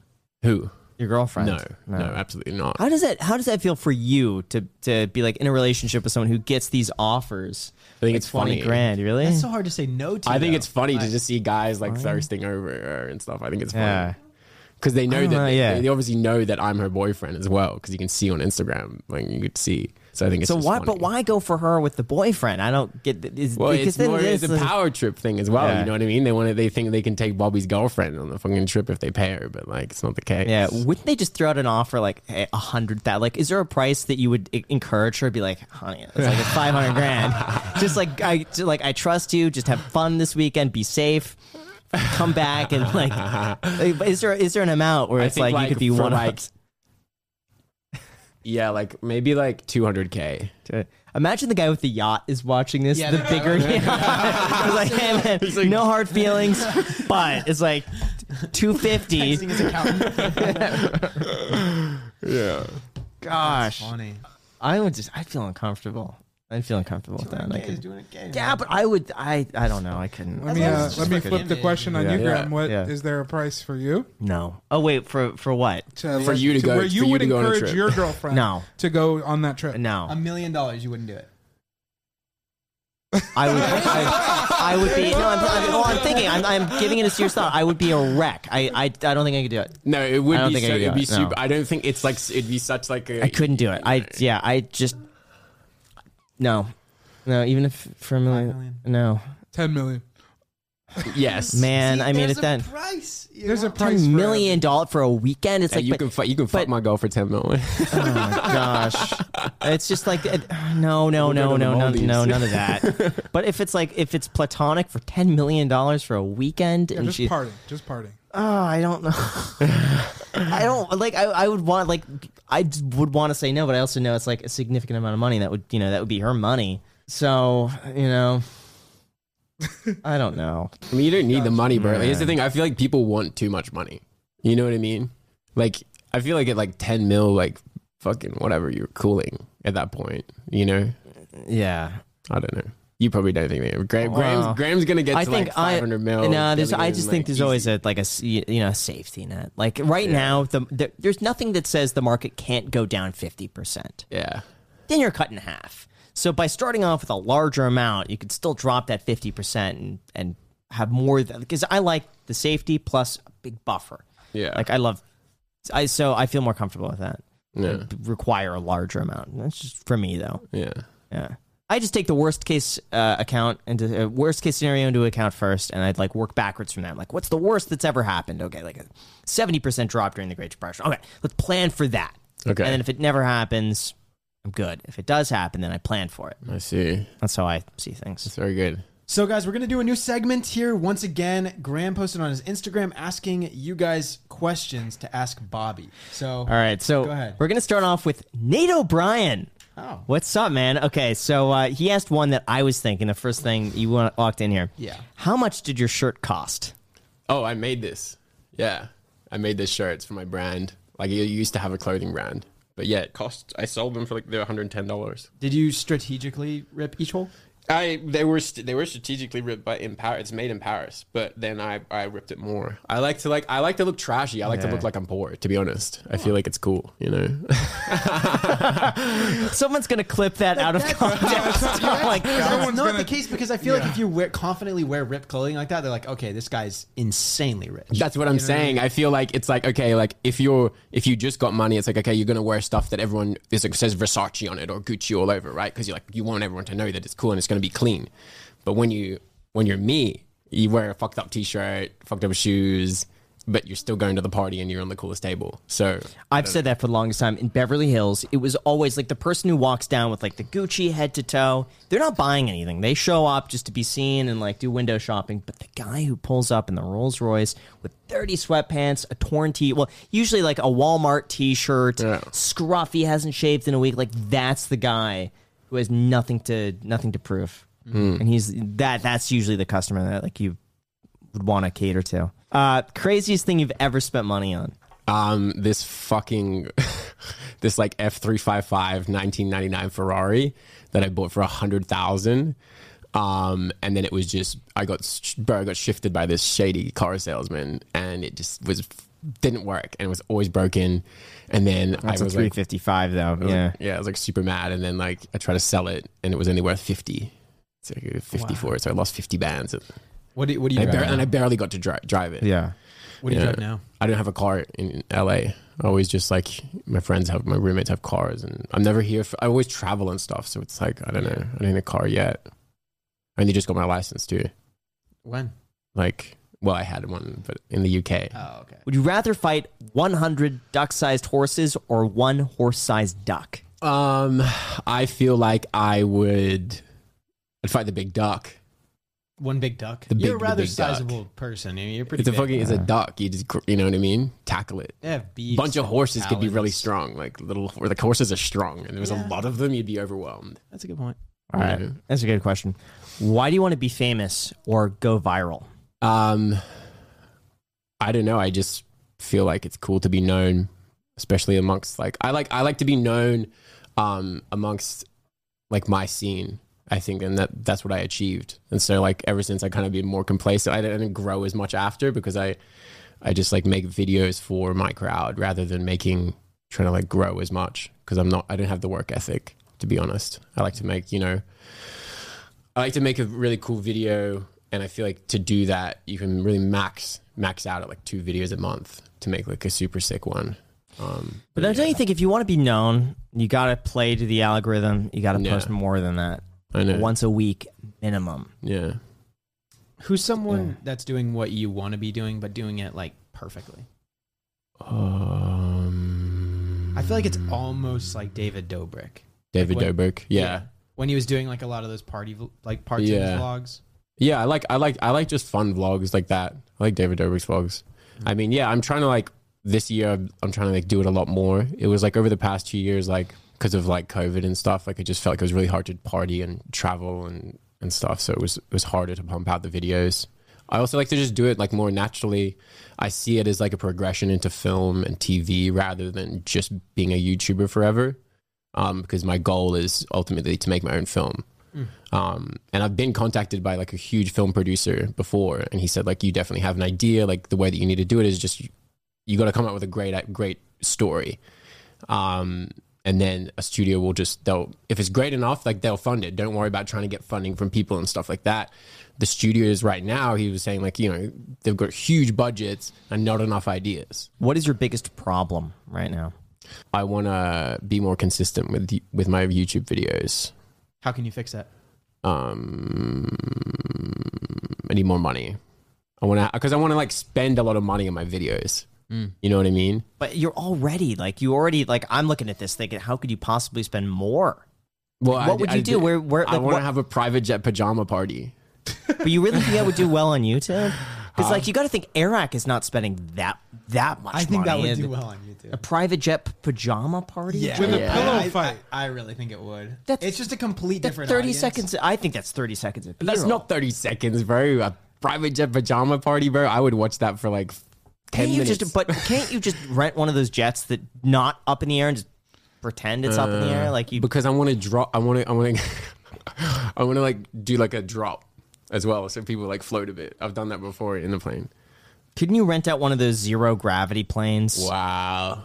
Who? Your girlfriend? No, absolutely not. How does that feel for you to be like in a relationship with someone who gets these offers? I think like it's funny. $20,000, really? That's so hard to say no to. I think it's funny to just see guys like thirsting over her and stuff. I think it's funny. Yeah. Because they know that they obviously know that I'm her boyfriend as well. Because you can see on Instagram, like you could see. So I think it's so. But why go for her with the boyfriend? I don't get. It's a power trip thing as well. Yeah. You know what I mean? They think they can take Bobby's girlfriend on the fucking trip if they pay her, but like it's not the case. Yeah, wouldn't they just throw out an offer like hey, $100,000? Like, is there a price that you would encourage her to be like, honey, it's like it's $500,000. Just like I trust you. Just have fun this weekend. Be safe. Come back and like is there an amount where it's like you could be one like yeah like maybe like $200,000. Imagine the guy with the yacht is watching this the bigger yacht. He's like hey man he's like, no hard feelings but it's like $250. Yeah gosh that's funny. I'd feel uncomfortable. I'd feel uncomfortable with that. But I would. I don't know. I couldn't. Let me flip the question on you, Graham. Is there a price for you? No. Oh wait, for what? For you to go. Where you would encourage your girlfriend? No. To go on that trip? No. $1 million, you wouldn't do it. I would be. No, I'm thinking. I'm giving it a serious thought. I would be a wreck. I don't think I could do it. No, it would. I don't think it's like it'd be such like. I couldn't do it. I just. No, even if for $1 million, no. $10 million. Yes, man. See, I mean, it's then price. There's a price. $10 million for a weekend. It's yeah, like you can fuck my girl for $10 million. Oh my gosh, it's just like no, none of that. But if it's platonic for $10 million for a weekend, yeah, and just partying. Oh, I don't know. I would want to say no, but I also know it's like a significant amount of money that would be her money. So I don't know. I mean, you don't need the money, bro. Like, here's the thing. I feel like people want too much money. You know what I mean? Like, I feel like at like 10 mil, like fucking whatever, you're cooling at that point, you know? Yeah. I don't know. You probably don't think that. Graham's going to get to 500 mil. No, I just think there's always a safety net. Like right now, there's nothing that says the market can't go down 50%. Yeah. Then you're cut in half. So by starting off with a larger amount, you could still drop that 50% and have more. Because I like the safety plus a big buffer. Yeah. Like so I feel more comfortable with that. Yeah. I require a larger amount. That's just for me though. Yeah. Yeah. I just take the worst case scenario into account first, and I'd like work backwards from that. I'm like, what's the worst that's ever happened? Okay, like a 70% drop during the Great Depression. Okay, let's plan for that. Okay. And then if it never happens, I'm good. If it does happen, then I plan for it. I see. That's how I see things. That's very good. So, guys, we're going to do a new segment here. Once again, Graham posted on his Instagram asking you guys questions to ask Bobby. So, all right. So, go ahead. We're going to start off with Nate O'Brien. Oh. What's up, man? Okay, so he asked one that I was thinking the first thing you walked in here. Yeah. How much did your shirt cost? Oh, I made this. Yeah. I made this shirt. It's for my brand. Like, you used to have a clothing brand. But yeah, it cost. I sold them for like they're $110. Did you strategically rip each hole? They were strategically ripped, but it's made in Paris. But then I ripped it more. I like to look trashy. I like to look like I'm poor. To be honest, I feel like it's cool. You know, someone's gonna clip that out of context. That's not the case because I feel like if you confidently wear ripped clothing like that, they're like, okay, this guy's insanely rich. That's what I'm saying. I feel like it's like okay, like if you just got money, it's like okay, you're gonna wear stuff that everyone says Versace on it or Gucci all over, right? Because you want everyone to know that it's cool and it's gonna be clean. But when you're me, you wear a fucked up t-shirt, fucked up shoes, but you're still going to the party and you're on the coolest table. So I've said that for the longest time. In Beverly Hills, it was always like the person who walks down with like the Gucci head to toe, they're not buying anything. They show up just to be seen and like do window shopping. But the guy who pulls up in the Rolls Royce with dirty sweatpants, a torn tee, well, usually like a Walmart t-shirt, scruffy, hasn't shaved in a week, like that's the guy who has nothing to prove. Mm. And he's that's usually the customer that like you would want to cater to. Craziest thing you've ever spent money on? This like F355 1999 Ferrari that I bought for $100,000. And then it was just I got shifted by this shady car salesman, and it just didn't work and it was always broken. And then that's I was like 355 though. Yeah. I was like super mad. And then like I tried to sell it and it was only worth 50. So like 54. Wow. So I lost 50 bands. What do you drive? I barely got to drive it. Yeah. What do you drive now? I don't have a car in LA. I always just like my roommates have cars and I'm never here. I always travel and stuff. So it's like, I don't know. I don't need a car yet. I only just got my license too. When? Like, well, I had one, but in the UK. Oh, okay. Would you rather fight 100 duck-sized horses or one horse-sized duck? I feel like I'd fight the big duck. One big duck? You're a rather sizable person. I mean, you're pretty big. It's a duck. You just, you know what I mean? Tackle it. Yeah, a bunch of horses could be really strong. Like the horses are strong, and there's a lot of them. You'd be overwhelmed. That's a good point. All right, that's a good question. Why do you want to be famous or go viral? I don't know. I just feel like it's cool to be known, especially amongst I like to be known, amongst like my scene, I think. And that's what I achieved. And so like, ever since I kind of been more complacent, I didn't grow as much after because I just like make videos for my crowd rather than trying to like grow as much. Cause I don't have the work ethic, to be honest. I like to make a really cool video. And I feel like to do that, you can really max out at like 2 videos a month to make like a super sick one. But don't you think if you want to be known, you got to play to the algorithm. You got to post more than that. I know. Once a week minimum. Yeah. Who's someone that's doing what you want to be doing, but doing it like perfectly? I feel like it's almost like David Dobrik. David Dobrik, yeah. When he was doing like a lot of those party like parts of his vlogs. Yeah, I like just fun vlogs like that. I like David Dobrik's vlogs. Mm-hmm. I mean, yeah, I'm trying to like this year. I'm trying to like do it a lot more. It was like over the past 2 years, like because of like COVID and stuff, like it just felt like it was really hard to party and travel and stuff. So it was harder to pump out the videos. I also like to just do it like more naturally. I see it as like a progression into film and TV rather than just being a YouTuber forever. Because my goal is ultimately to make my own film. And I've been contacted by like a huge film producer before, and he said like, you definitely have an idea. Like the way that you need to do it is just, you got to come up with a great story. And then a studio will just, if it's great enough, like they'll fund it. Don't worry about trying to get funding from people and stuff like that. The studios right now, he was saying like, you know, they've got huge budgets and not enough ideas. What is your biggest problem right now? I want to be more consistent with my YouTube videos. How can you fix that? I need more money. I want to like spend a lot of money on my videos. You know what I mean? But you're already like, I'm looking at this thinking, how could you possibly spend more? Well, like, what would you do? Where like, I want to have a private jet pajama party. But you really think that would do well on YouTube? Because like you got to think, Erik is not spending that much. I think money. That would do well on YouTube. A private jet pajama party with a pillow fight. I really think it would. It's just a complete different. 30 seconds. I think that's 30 seconds. But that's not 30 seconds, bro. A private jet pajama party, bro. I would watch that for like 10 minutes. Can't you just rent one of those jets that not up in the air and just pretend it's up in the air? Like you, because I want to drop. I want to like do like a drop as well, so people like float a bit. I've done that before in the plane. Couldn't you rent out one of those zero gravity planes? Wow,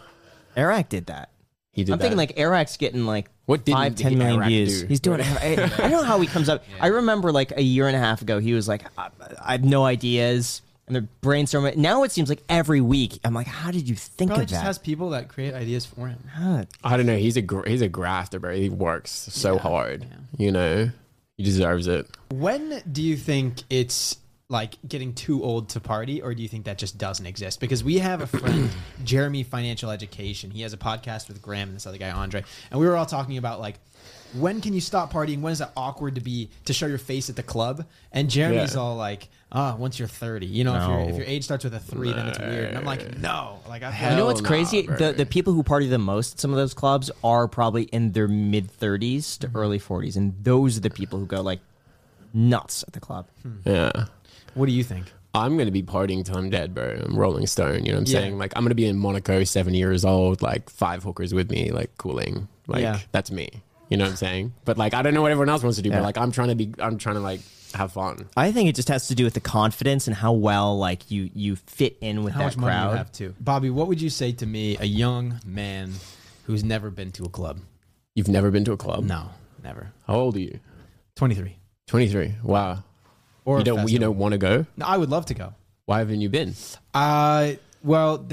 Erik did that. I'm thinking like Erik's getting like 5-10 million views. He's doing. I don't know how he comes up. Yeah. I remember like a year and a half ago, he was like, "I have no ideas," and they're brainstorming. Now it seems like every week, I'm like, "How did you think of that?" He just has people that create ideas for him. Huh. I don't know. He's a grafter, bro. He works so hard. Yeah. You know. He deserves it. When do you think it's like getting too old to party, or do you think that just doesn't exist? Because we have a friend, Jeremy, Financial Education. He has a podcast with Graham and this other guy, Andre. And we were all talking about like, when can you stop partying? When is it awkward to show your face at the club? And Jeremy's all like, once you're 30, you know, if your age starts with a 3, then it's weird. And I'm like, no. Like, you know what's crazy? The people who party the most at some of those clubs are probably in their mid-30s to early 40s. And those are the people who go, like, nuts at the club. Yeah. What do you think? I'm going to be partying till I'm dead, bro. I'm Rolling Stone, you know what I'm saying? Like, I'm going to be in Monaco, 70 years old, like, 5 hookers with me, like, cooling. Like, that's me. You know what I'm saying? But like, I don't know what everyone else wants to do, but like, I'm trying to like have fun. I think it just has to do with the confidence and how well like you fit in with that crowd. How much money you have to. Bobby, what would you say to me, a young man who's never been to a club? You've never been to a club? No, never. How old are you? 23. 23. Wow. Or you don't want to go? No, I would love to go. Why haven't you been? Well,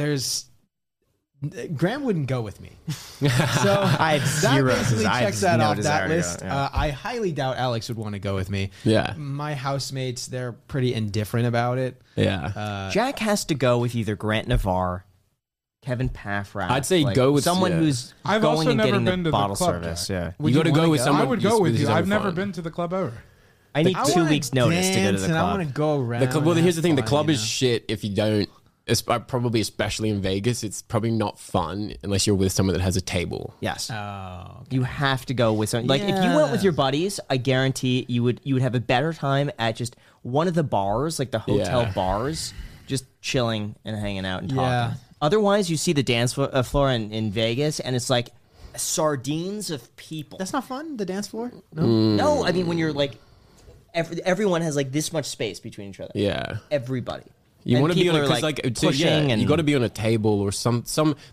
Graham wouldn't go with me. So I have zero. That basically checks that off that list. I highly doubt Alex would want to go with me. Yeah. My housemates, they're pretty indifferent about it. Yeah. Jack has to go with either Grant Navarre, Kevin Paffrath. I'd say like, go with someone who's I've going also and never getting been the to bottle the club, service. Jack. Yeah. You got to go with someone. I would go with you. I've never been to the club ever. I need 2 weeks notice to go to the club. I want to go around. Well, here's the thing. The club is shit if you don't. It's probably, especially in Vegas, it's probably not fun unless you're with someone that has a table. Yes. Oh, okay. You have to go with someone. Like if you went with your buddies, I guarantee you would have a better time at just one of the bars, like the hotel bars, just chilling and hanging out and talking. Otherwise, you see the dance floor in Vegas, and it's like sardines of people. That's not fun, the dance floor? No. No, I mean, when you're like, everyone has like this much space between each other. Yeah. Everybody. You want to be on a and you got to be on a table or some.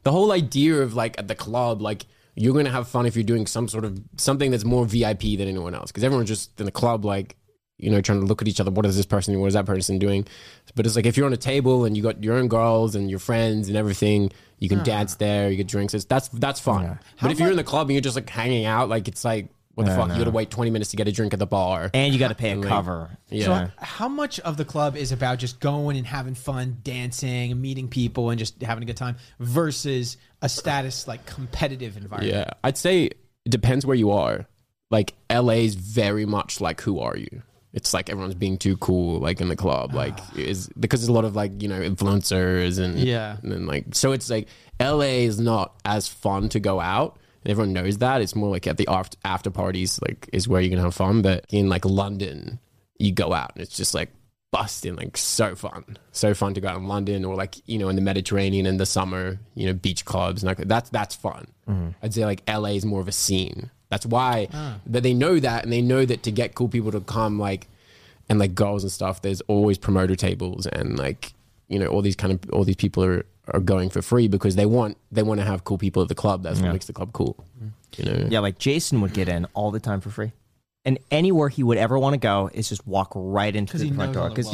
The whole idea of like at the club, like you're gonna have fun if you're doing some sort of something that's more VIP than anyone else, because everyone's just in the club, like you know, trying to look at each other. What is this person doing? What is that person doing? But it's like if you're on a table and you got your own girls and your friends and everything, you can dance there, you get drinks. That's fun. Yeah. But if you're in the club and you're just like hanging out, like it's like What the fuck? You got to wait 20 minutes to get a drink at the bar. And you got to pay a cover. Yeah. So how much of the club is about just going and having fun, dancing, and meeting people, and just having a good time versus a status, like, competitive environment? Yeah, I'd say it depends where you are. Like, LA is very much like, who are you? It's like everyone's being too cool, like, in the club. Like, is because there's a lot of, like, you know, influencers and, and then, like, so it's like LA is not as fun to go out. Everyone knows that. It's more like at the after parties, like, is where you can have fun. But in, like, London, you go out and it's just like busting, like, so fun to go out in London, or, like, you know, in the Mediterranean in the summer, you know, beach clubs and like that's fun. Mm-hmm. I'd say, like, LA is more of a scene. That's why that they know that, and they know that to get cool people to come, like, and, like, girls and stuff, there's always promoter tables and, like, you know, all these people are going for free because they want to have cool people at the club. That's what makes the club cool. You know? Yeah, like Jason would get in all the time for free. And anywhere he would ever want to go is just walk right into the front door. Because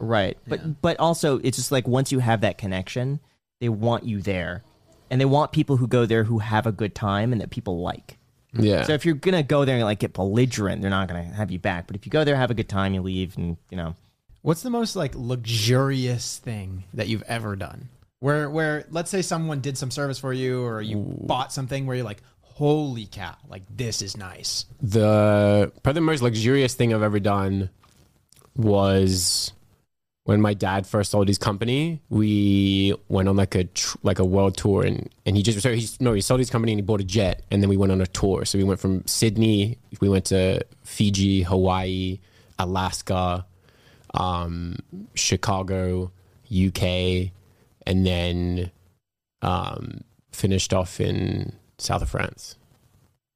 right. But also, it's just like, once you have that connection, they want you there. And they want people who go there who have a good time and that people like. Yeah. So if you're going to go there and, like, get belligerent, they're not going to have you back. But if you go there, have a good time, you leave, and, you know. What's the most, like, luxurious thing that you've ever done? Where let's say someone did some service for you, or you bought something where you're like, holy cow, like, this is nice. Probably the most luxurious thing I've ever done was when my dad first sold his company. We went on like a world tour, and he sold his company and he bought a jet, and then we went on a tour. So we went from Sydney, we went to Fiji, Hawaii, Alaska, Chicago, UK, and then finished off in south of France,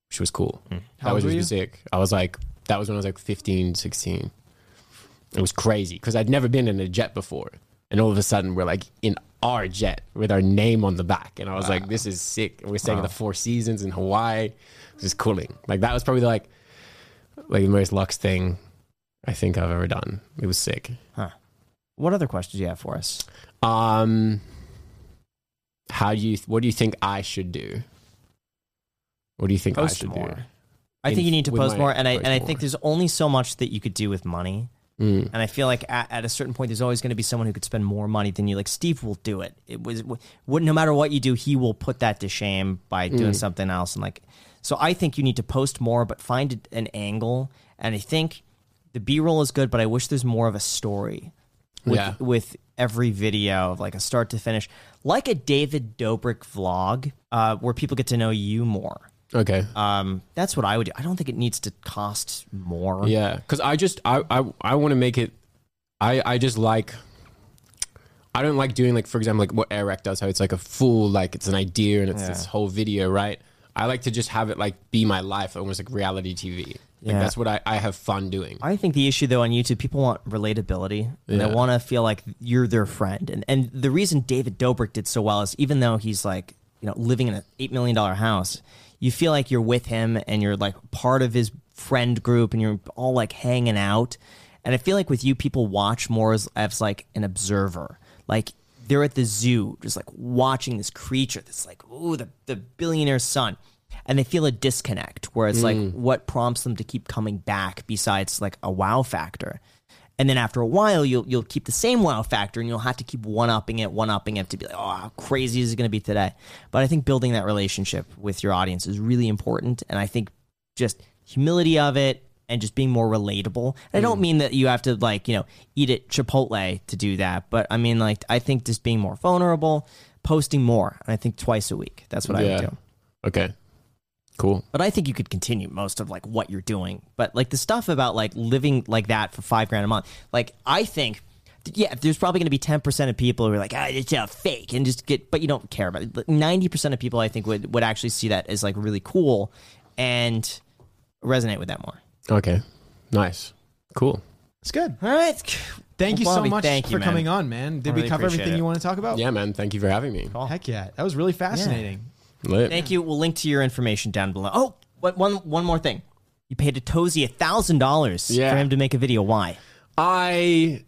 which was cool. That was really sick. That was when I was like 15, 16. It was crazy because I'd never been in a jet before. And all of a sudden we're like in our jet with our name on the back. And I was like, this is sick. And we're staying at the Four Seasons in Hawaii. It was cooling. Like, that was probably like the most luxe thing I think I've ever done. It was sick. Huh. What other questions do you have for us? What do you think I should do? What do you think I should do? I think you need to post more, and I think there's only so much that you could do with money. And I feel like at a certain point, there's always going to be someone who could spend more money than you. Like, Steve will do it. No matter what you do, he will put that to shame by doing something else. And, like, so I think you need to post more, but find an angle. And I think the B-roll is good, but I wish there's more of a story. With every video, of like a start to finish, like a David Dobrik vlog, where people get to know you more. Okay, that's what I would do. I don't think it needs to cost more. Yeah, because I want to make it. I don't like doing, like, for example, like what Erik does, how it's like a full, like, it's an idea and it's this whole video, right? I like to just have it, like, be my life, almost like reality TV. Like, that's what I have fun doing. I think the issue, though, on YouTube, people want relatability. And they want to feel like you're their friend. And the reason David Dobrik did so well is, even though he's, like, you know, living in an $8 million house, you feel like you're with him and you're, like, part of his friend group and you're all, like, hanging out. And I feel like with you, people watch more as like, an observer. Like, they're at the zoo just, like, watching this creature that's, like, ooh, the billionaire's son. And they feel a disconnect where it's like, what prompts them to keep coming back besides, like, a wow factor? And then after a while, you'll keep the same wow factor and you'll have to keep one-upping it to be like, oh, how crazy is it going to be today? But I think building that relationship with your audience is really important. And I think just humility of it and just being more relatable. And I don't mean that you have to, like, you know, eat at Chipotle to do that. But I mean, like, I think just being more vulnerable, posting more. And I think twice a week. That's what I would do. Okay. Cool. But I think you could continue most of, like, what you're doing. But, like, the stuff about, like, living like that for $5,000 a month, like, I think, there's probably going to be 10% of people who are like, it's a fake, and just but you don't care about it. But 90% of people, I think, would actually see that as, like, really cool and resonate with that more. Okay. Nice. Cool. It's good. All right. Thank you so much for coming on, man. Did we cover everything you want to talk about? Yeah, man. Thank you for having me. Cool. Heck yeah. That was really fascinating. Yeah. Lit. Thank you. We'll link to your information down below. Oh, but one more thing. You paid a Tozi $1,000 for him to make a video. Why? I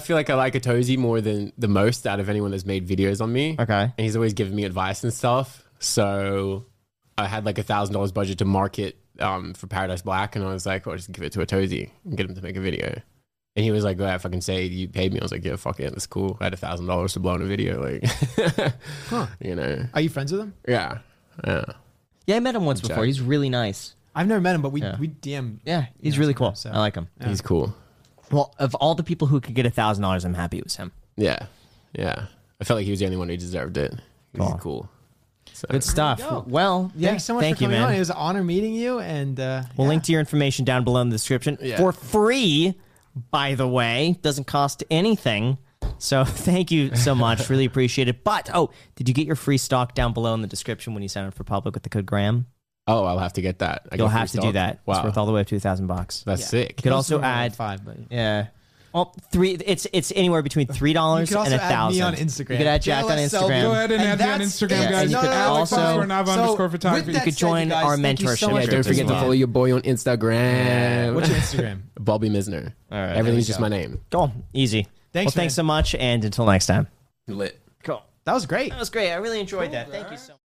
feel like I like a Tozi more than the most out of anyone that's made videos on me. Okay. And he's always giving me advice and stuff. So I had like a $1,000 budget to market for Paradise Black, and I was like, well, just give it to a Tozi and get him to make a video. And he was like, go ahead, fucking say you paid me. I was like, yeah, fuck it, that's cool. I had $1,000 to blow in a video, like, huh. You know. Are you friends with him? Yeah, yeah, yeah. I met him once before. He's really nice. I've never met him, but we DM. Yeah, he's really cool. So. I like him. Yeah. He's cool. Well, of all the people who could get $1,000, I'm happy it was him. Yeah, yeah. I felt like he was the only one who deserved it. Cool. He's cool. So. Good stuff. Go. Well, yeah. Thanks so much for coming on. It was an honor meeting you. And we'll link to your information down below in the description for free. By the way, doesn't cost anything. So thank you so much. Really appreciate it. But did you get your free stock down below in the description when you sign up for Public with the code Graham? Oh, I'll have to get that. You'll have to do that. Wow. It's worth all the way up to $1,000. That's sick. You could also add $5, but yeah. Well, three. It's anywhere between $3 and $1,000. You could also add me on Instagram. You could add Jack on Instagram. Go ahead and add me on Instagram, guys. You could also, you could join our mentorship. Don't forget to follow your boy on Instagram. What's your Instagram? Bobby Misner. All right, everything's just my name. Cool. Easy. Thanks so much, and until next time. Lit. Cool. That was great. I really enjoyed that. Thank you so much.